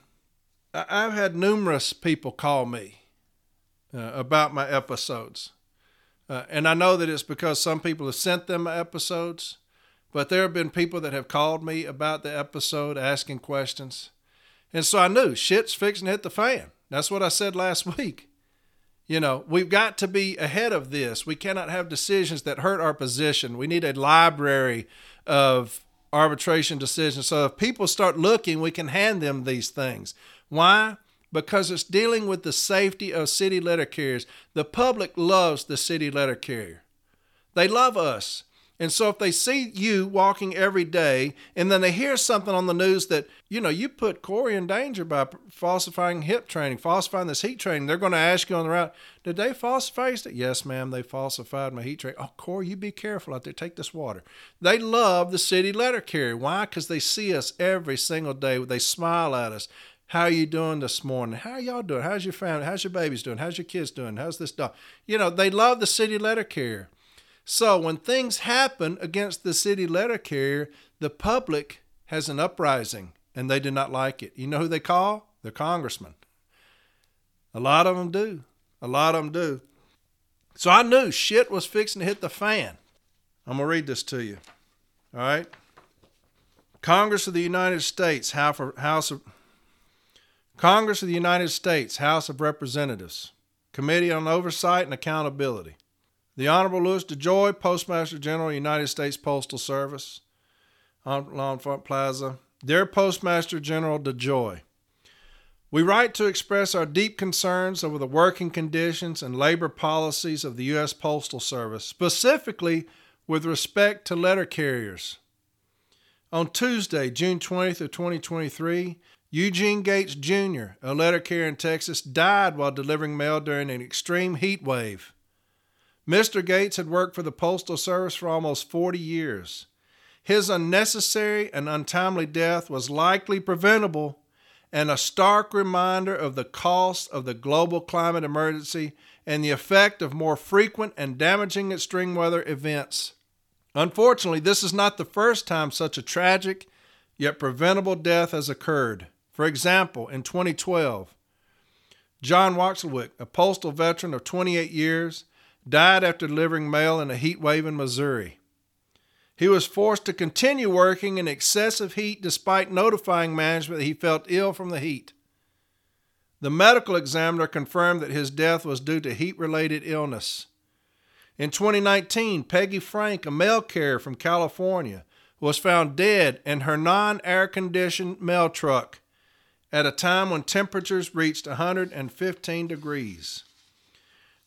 I've had numerous people call me about my episodes. And I know that it's because some people have sent them my episodes, but there have been people that have called me about the episode asking questions. And so I knew shit's fixing to hit the fan. That's what I said last week. You know, we've got to be ahead of this. We cannot have decisions that hurt our position. We need a library of arbitration decisions. So if people start looking, we can hand them these things. Why? Because it's dealing with the safety of city letter carriers. The public loves the city letter carrier. They love us. And so if they see you walking every day and then they hear something on the news that, you know, you put Corey in danger by falsifying hip training, falsifying this heat training, they're going to ask you on the route, did they falsify it? Yes, ma'am, they falsified my heat training. Oh, Corey, you be careful out there. Take this water. They love the city letter carrier. Why? Because they see us every single day. They smile at us. How are you doing this morning? How are y'all doing? How's your family? How's your babies doing? How's your kids doing? How's this dog? You know, they love the city letter carrier. So when things happen against the city letter carrier, the public has an uprising and they do not like it. You know who they call? Their congressman. A lot of them do. So I knew shit was fixing to hit the fan. I'm going to read this to you. All right. Congress of the United States, House of Representatives, Committee on Oversight and Accountability. The Honorable Louis DeJoy, Postmaster General, United States Postal Service, on L'Enfant Plaza. Dear Postmaster General DeJoy, we write to express our deep concerns over the working conditions and labor policies of the U.S. Postal Service, specifically with respect to letter carriers. On Tuesday, June 20th of 2023, Eugene Gates Jr., a letter carrier in Texas, died while delivering mail during an extreme heat wave. Mr. Gates had worked for the Postal Service for almost 40 years. His unnecessary and untimely death was likely preventable and a stark reminder of the cost of the global climate emergency and the effect of more frequent and damaging extreme weather events. Unfortunately, this is not the first time such a tragic yet preventable death has occurred. For example, in 2012, John Waxlowick, a postal veteran of 28 years, died after delivering mail in a heat wave in Missouri. He was forced to continue working in excessive heat despite notifying management that he felt ill from the heat. The medical examiner confirmed that his death was due to heat-related illness. In 2019, Peggy Frank, a mail carrier from California, was found dead in her non-air-conditioned mail truck at a time when temperatures reached 115 degrees.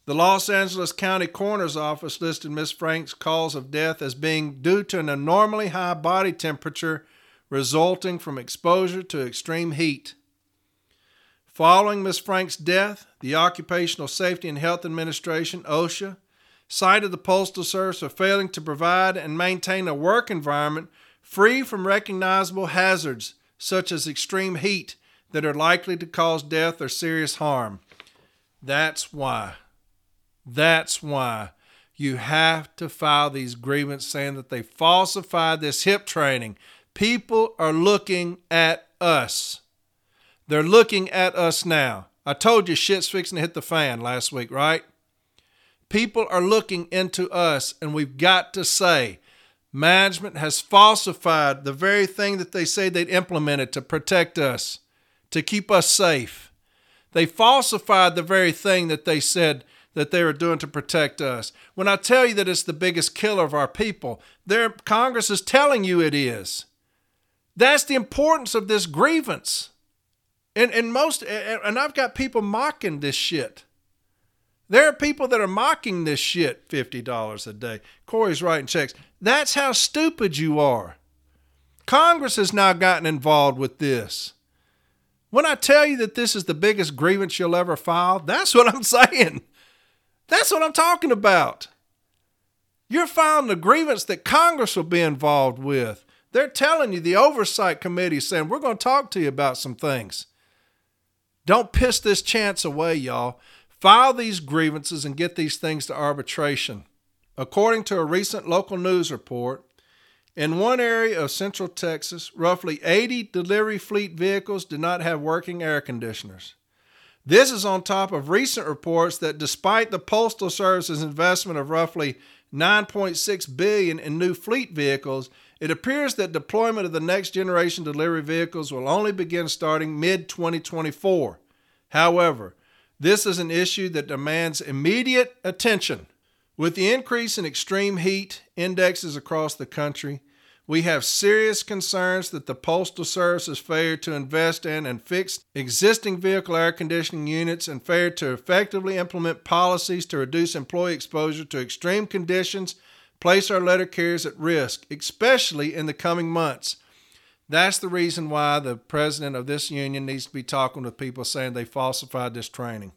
The Los Angeles County Coroner's Office listed Ms. Frank's cause of death as being due to an abnormally high body temperature resulting from exposure to extreme heat. Following Ms. Frank's death, the Occupational Safety and Health Administration, OSHA, cited the Postal Service for failing to provide and maintain a work environment free from recognizable hazards such as extreme heat that are likely to cause death or serious harm. That's why you have to file these grievances saying that they falsified this HIP training. People are looking at us. They're looking at us now. I told you shit's fixing to hit the fan last week, right? People are looking into us, and we've got to say management has falsified the very thing that they say they'd implemented to protect us, to keep us safe. They falsified the very thing that they said that they were doing to protect us. When I tell you that it's the biggest killer of our people, their Congress is telling you it is. That's the importance of this grievance. And I've got people mocking this shit. There are people that are mocking this shit, $50 a day. Corey's writing checks. That's how stupid you are. Congress has now gotten involved with this. When I tell you that this is the biggest grievance you'll ever file, that's what I'm saying. That's what I'm talking about. You're filing a grievance that Congress will be involved with. They're telling you, the Oversight Committee is saying, we're going to talk to you about some things. Don't piss this chance away, y'all. File these grievances and get these things to arbitration. According to a recent local news report, in one area of Central Texas, roughly 80 delivery fleet vehicles did not have working air conditioners. This is on top of recent reports that despite the Postal Service's investment of roughly $9.6 billion in new fleet vehicles, it appears that deployment of the next generation delivery vehicles will only begin starting mid-2024. However, this is an issue that demands immediate attention. With the increase in extreme heat indexes across the country, we have serious concerns that the Postal Service's failure to invest in and fix existing vehicle air conditioning units and failure to effectively implement policies to reduce employee exposure to extreme conditions place our letter carriers at risk, especially in the coming months. That's the reason why the president of this union needs to be talking with people saying they falsified this training.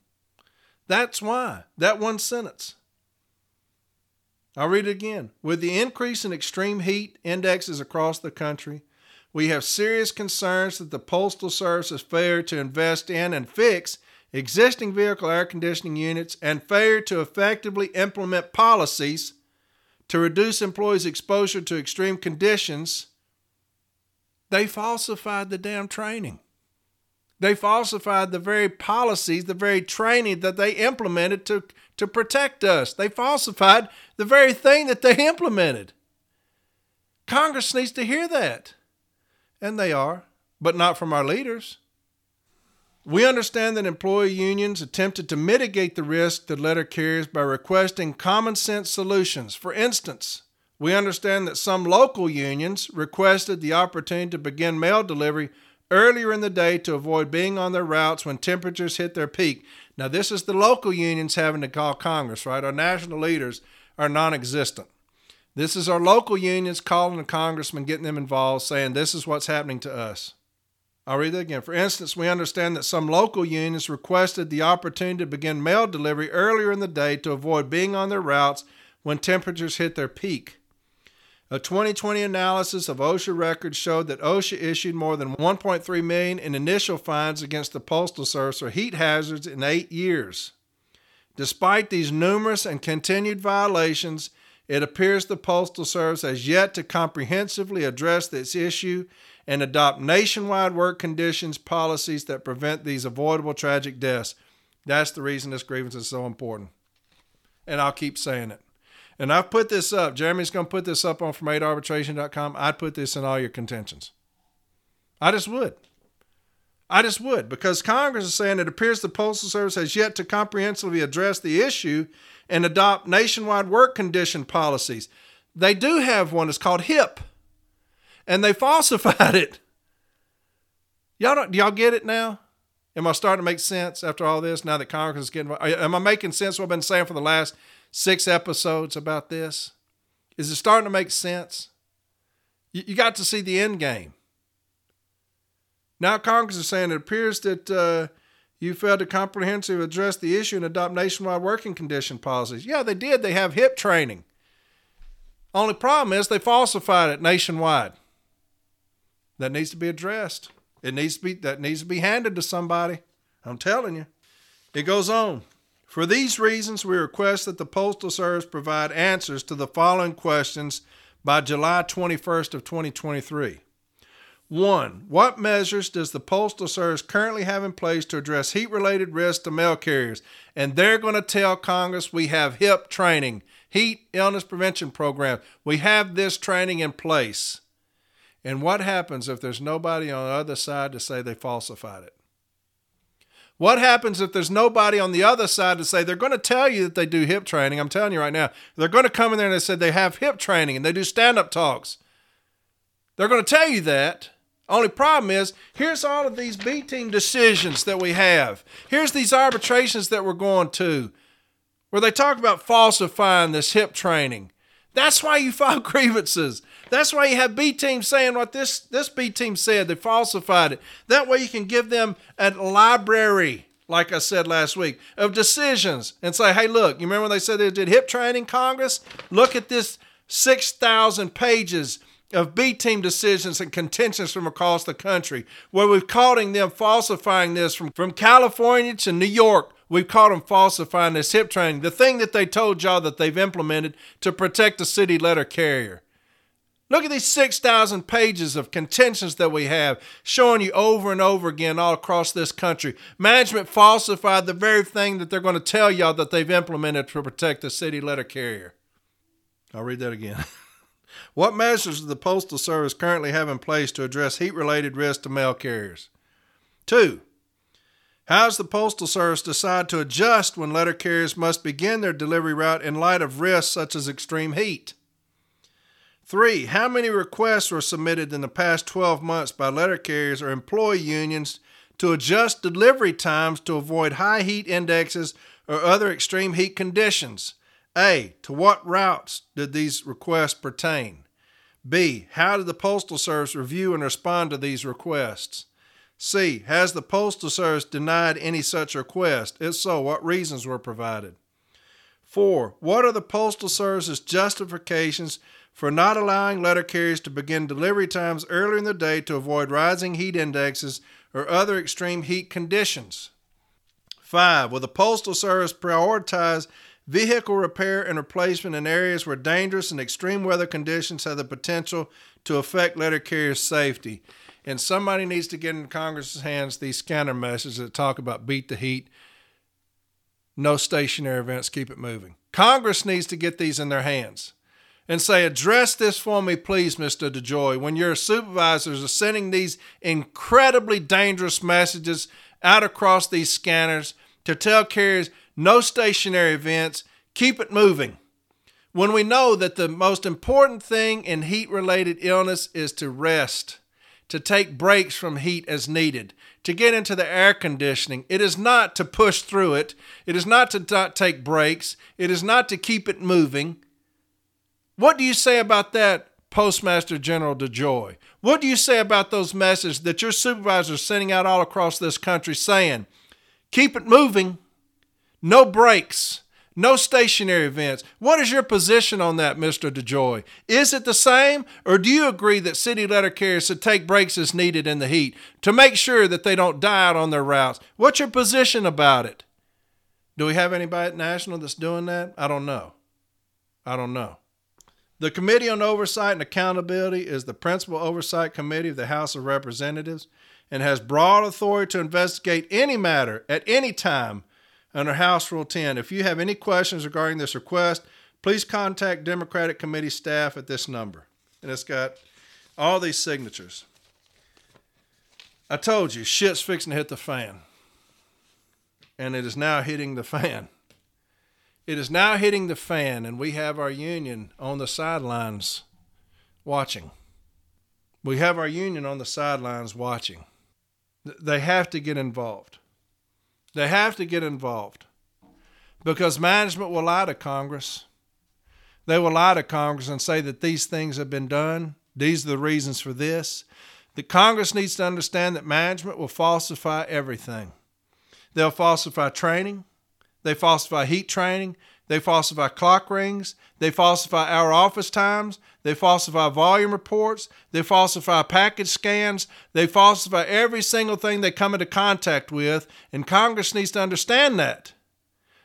That's why. That one sentence. I'll read it again. With the increase in extreme heat indexes across the country, we have serious concerns that the Postal Service has failed to invest in and fix existing vehicle air conditioning units and failed to effectively implement policies to reduce employees' exposure to extreme conditions. They falsified the damn training. They falsified the very policies, the very training that they implemented to protect us. They falsified the very thing that they implemented. Congress needs to hear that. And they are, but not from our leaders. We understand that employee unions attempted to mitigate the risk to letter carriers by requesting common sense solutions. For instance, we understand that some local unions requested the opportunity to begin mail delivery earlier in the day to avoid being on their routes when temperatures hit their peak. Now, this is the local unions having to call Congress, right? Our national leaders are non-existent. This is our local unions calling the congressmen, getting them involved, saying this is what's happening to us. I'll read that again. For instance, we understand that some local unions requested the opportunity to begin mail delivery earlier in the day to avoid being on their routes when temperatures hit their peak. A 2020 analysis of OSHA records showed that OSHA issued more than $1.3 million in initial fines against the Postal Service for heat hazards in 8 years. Despite these numerous and continued violations, it appears the Postal Service has yet to comprehensively address this issue and adopt nationwide work conditions policies that prevent these avoidable tragic deaths. That's the reason this grievance is so important. And I'll keep saying it. And I've put this up. Jeremy's going to put this up on fromatoarbitration.com. I'd put this in all your contentions. I just would. Because Congress is saying it appears the Postal Service has yet to comprehensively address the issue and adopt nationwide work condition policies. They do have one. It's called HIP. and they falsified it. Do y'all get it now? Am I starting to make sense after all this, now that Congress is getting... Am I making sense what I've been saying for the last 6 episodes about this? Is it starting to make sense? You got to see the end game. Now Congress is saying it appears that you failed to comprehensively address the issue and adopt nationwide working condition policies. Yeah, they did. They have HIP training. Only problem is they falsified it nationwide. That needs to be addressed. That needs to be handed to somebody. I'm telling you. It goes on. For these reasons, we request that the Postal Service provide answers to the following questions by July 21st of 2023. 1. What measures does the Postal Service currently have in place to address heat-related risks to mail carriers? And they're going to tell Congress we have HIP training, Heat Illness Prevention Program. We have this training in place. And what happens if there's nobody on the other side to say they falsified it? What happens if there's nobody on the other side to say they're going to tell you that they do HIP training? I'm telling you right now, they're going to come in there and they said they have HIP training and they do stand-up talks. They're going to tell you that. Only problem is, here's all of these B-team decisions that we have. Here's these arbitrations that we're going to, where they talk about falsifying this HIP training. That's why you file grievances. That's why you have B-team saying what this B-team said. They falsified it. That way you can give them a library, like I said last week, of decisions and say, hey, look, you remember when they said they did HIP training, Congress? Look at this 6,000 pages of B-team decisions and contentions from across the country where we've caught them falsifying this from California to New York. We've caught them falsifying this HIP training, the thing that they told y'all that they've implemented to protect the city letter carrier. Look at these 6,000 pages of contentions that we have showing you over and over again all across this country. Management falsified the very thing that they're going to tell y'all that they've implemented to protect the city letter carrier. I'll read that again. What measures does the Postal Service currently have in place to address heat-related risks to mail carriers? 2. How does the Postal Service decide to adjust when letter carriers must begin their delivery route in light of risks such as extreme heat? 3. How many requests were submitted in the past 12 months by letter carriers or employee unions to adjust delivery times to avoid high heat indexes or other extreme heat conditions? A. To what routes did these requests pertain? B. How did the Postal Service review and respond to these requests? C. Has the Postal Service denied any such request? If so, what reasons were provided? 4. What are the Postal Service's justifications for not allowing letter carriers to begin delivery times earlier in the day to avoid rising heat indexes or other extreme heat conditions? 5. Will the Postal Service prioritize vehicle repair and replacement in areas where dangerous and extreme weather conditions have the potential to affect letter carriers' safety? And somebody needs to get in Congress's hands these counter messages that talk about beat the heat, no stationary events, keep it moving. Congress needs to get these in their hands and say, address this for me, please, Mr. DeJoy, when your supervisors are sending these incredibly dangerous messages out across these scanners to tell carriers, no stationary events, keep it moving. When we know that the most important thing in heat-related illness is to rest, to take breaks from heat as needed, to get into the air conditioning. It is not to push through it. It is not to not take breaks. It is not to keep it moving. What do you say about that, Postmaster General DeJoy? What do you say about those messages that your supervisors are sending out all across this country saying, keep it moving, no breaks, no stationary events? What is your position on that, Mr. DeJoy? Is it the same, or do you agree that city letter carriers should take breaks as needed in the heat to make sure that they don't die out on their routes? What's your position about it? Do we have anybody at National that's doing that? I don't know. The Committee on Oversight and Accountability is the principal oversight committee of the House of Representatives and has broad authority to investigate any matter at any time under House Rule 10. If you have any questions regarding this request, please contact Democratic Committee staff at this number. And it's got all these signatures. I told you, shit's fixing to hit the fan. And it is now hitting the fan. It is now hitting the fan, and we have our union on the sidelines watching. We have our union on the sidelines watching. They have to get involved. They have to get involved because management will lie to Congress. They will lie to Congress and say that these things have been done. These are the reasons for this. The Congress needs to understand that management will falsify everything. They'll falsify training. They falsify heat training. They falsify clock rings. They falsify our office times. They falsify volume reports. They falsify package scans. They falsify every single thing they come into contact with. And Congress needs to understand that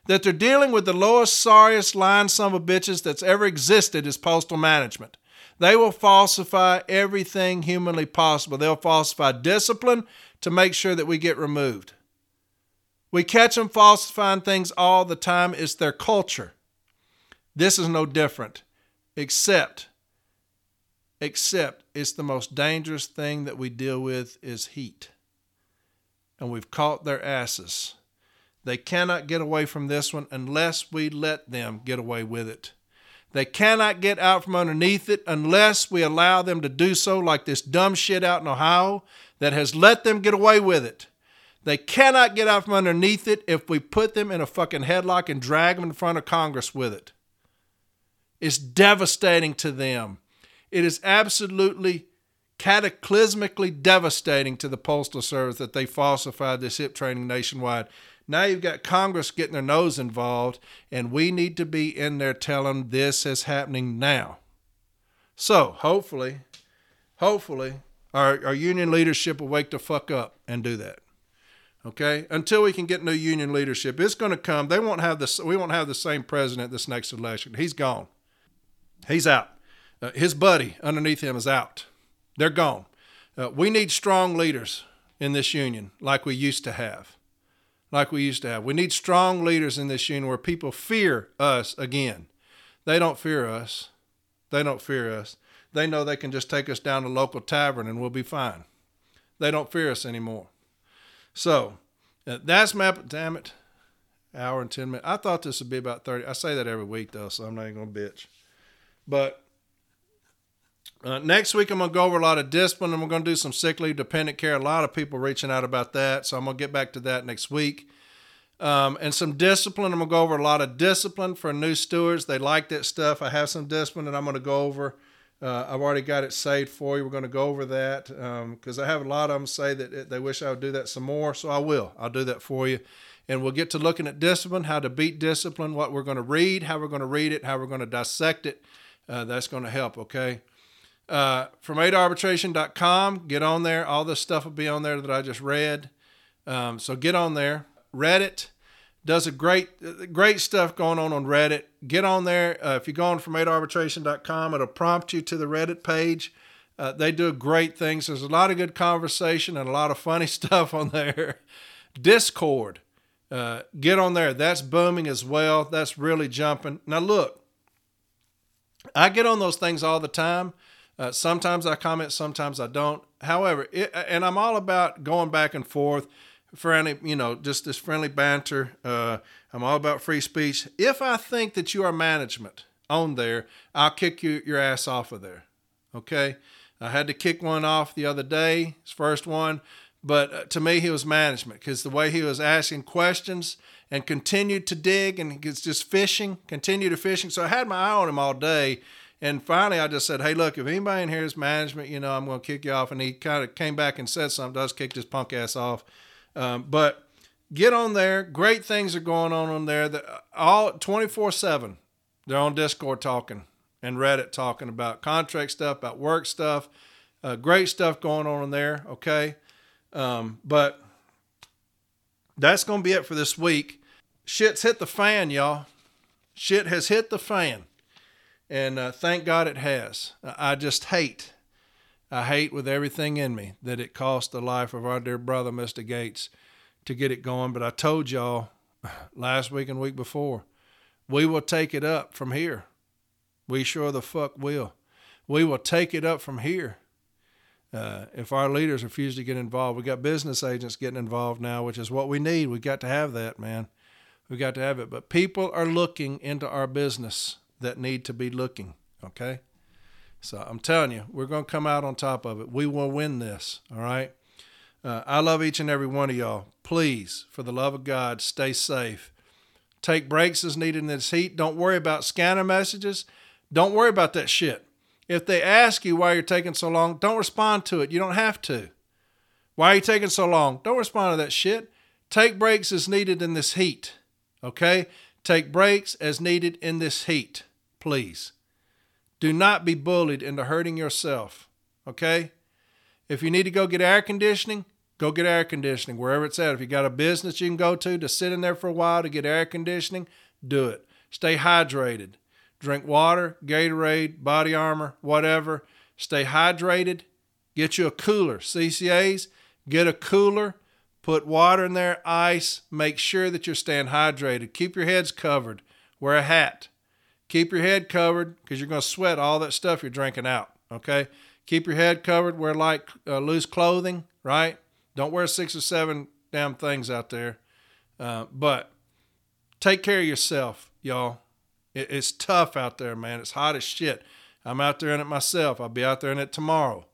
they're dealing with the lowest, sorriest, lying son of a bitches that's ever existed is postal management. They will falsify everything humanly possible. They'll falsify discipline to make sure that we get removed. We catch them falsifying things all the time. It's their culture. This is no different, except it's the most dangerous thing that we deal with is heat. And we've caught their asses. They cannot get away from this one unless we let them get away with it. They cannot get out from underneath it unless we allow them to do so, like this dumb shit out in Ohio that has let them get away with it. They cannot get out from underneath it if we put them in a fucking headlock and drag them in front of Congress with it. It's devastating to them. It is absolutely cataclysmically devastating to the Postal Service that they falsified this HIP training nationwide. Now you've got Congress getting their nose involved, and we need to be in there telling them this is happening now. So hopefully our union leadership will wake the fuck up and do that. Okay? Until we can get new union leadership, it's going to come. We won't have the same president this next election. He's gone. He's out. His buddy underneath him is out. They're gone. We need strong leaders in this union like we used to have. We need strong leaders in this union where people fear us again. They don't fear us. They know they can just take us down to local tavern and we'll be fine. They don't fear us anymore. So that's my, damn it, hour and 10 minutes. I thought this would be about 30. I say that every week though, so I'm not even going to bitch. But next week, I'm going to go over a lot of discipline and we're going to do some sick leave, dependent care. A lot of people reaching out about that. So I'm going to get back to that next week. And some discipline. I'm going to go over a lot of discipline for new stewards. They like that stuff. I have some discipline that I'm going to go over. I've already got it saved for you. We're going to go over that because I have a lot of them say that they wish I would do that some more. So I will. I'll do that for you. And we'll get to looking at discipline, how to beat discipline, what we're going to read, how we're going to read it, how we're going to dissect it. That's going to help. Okay. From A to arbitration.com, get on there. All this stuff will be on there that I just read. So get on there. Reddit does a great stuff going on Reddit. Get on there. If you go on from A to arbitration.com, it'll prompt you to the Reddit page. They do great things. There's a lot of good conversation and a lot of funny stuff on there. Discord, get on there. That's booming as well. That's really jumping. Now look, I get on those things all the time. Sometimes I comment, sometimes I don't. However, and I'm all about going back and forth, just this friendly banter. I'm all about free speech. If I think that you are management on there, I'll kick your ass off of there. Okay. I had to kick one off the other day, his first one, but to me, he was management because the way he was asking questions and continued to dig and it's just fishing. So I had my eye on him all day. And finally, I just said, hey, look, if anybody in here is management, I'm going to kick you off. And he kind of came back and said something. I just kicked his punk ass off. But get on there. Great things are going on there. All 24/7, they're on Discord talking and Reddit talking about contract stuff, about work stuff. Great stuff going on there, okay? But that's going to be it for this week. Shit's hit the fan, y'all. Shit has hit the fan. And thank God it has. I hate with everything in me that it cost the life of our dear brother, Mr. Gates, to get it going. But I told y'all last week and week before, we will take it up from here. We sure the fuck will. We will take it up from here. If our leaders refuse to get involved, we got business agents getting involved now, which is what we need. We got to have that, man. We got to have it. But people are looking into our business that need to be looking. Okay. So I'm telling you, we're going to come out on top of it. We will win this. All right. I love each and every one of y'all. Please, for the love of God, stay safe. Take breaks as needed in this heat. Don't worry about scanner messages. Don't worry about that shit. If they ask you why you're taking so long, don't respond to it. You don't have to. Why are you taking so long? Don't respond to that shit. Take breaks as needed in this heat. Okay? Take breaks as needed in this heat. Please. Do not be bullied into hurting yourself. Okay? If you need to go get air conditioning, go get air conditioning wherever it's at. If you got a business you can go to sit in there for a while to get air conditioning, do it. Stay hydrated. Drink water, Gatorade, body armor, whatever. Stay hydrated. Get you a cooler. CCAs, get a cooler. Put water in there, ice. Make sure that you're staying hydrated. Keep your heads covered. Wear a hat. Keep your head covered because you're going to sweat all that stuff you're drinking out, okay? Keep your head covered. Wear light, loose clothing, right? Don't wear 6 or 7 damn things out there. But take care of yourself, y'all. It's tough out there, man. It's hot as shit. I'm out there in it myself. I'll be out there in it tomorrow.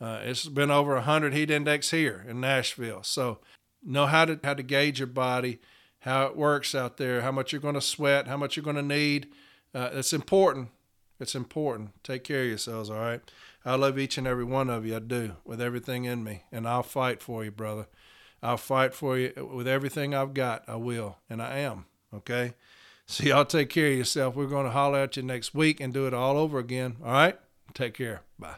It's been over 100 heat index here in Nashville. So know how to gauge your body, how it works out there, how much you're going to sweat, how much you're going to need. It's important. It's important. Take care of yourselves, all right? I love each and every one of you. I do, with everything in me. And I'll fight for you, brother. I'll fight for you with everything I've got. I will, and I am, okay? So y'all take care of yourself. We're going to holler at you next week and do it all over again, all right? Take care. Bye.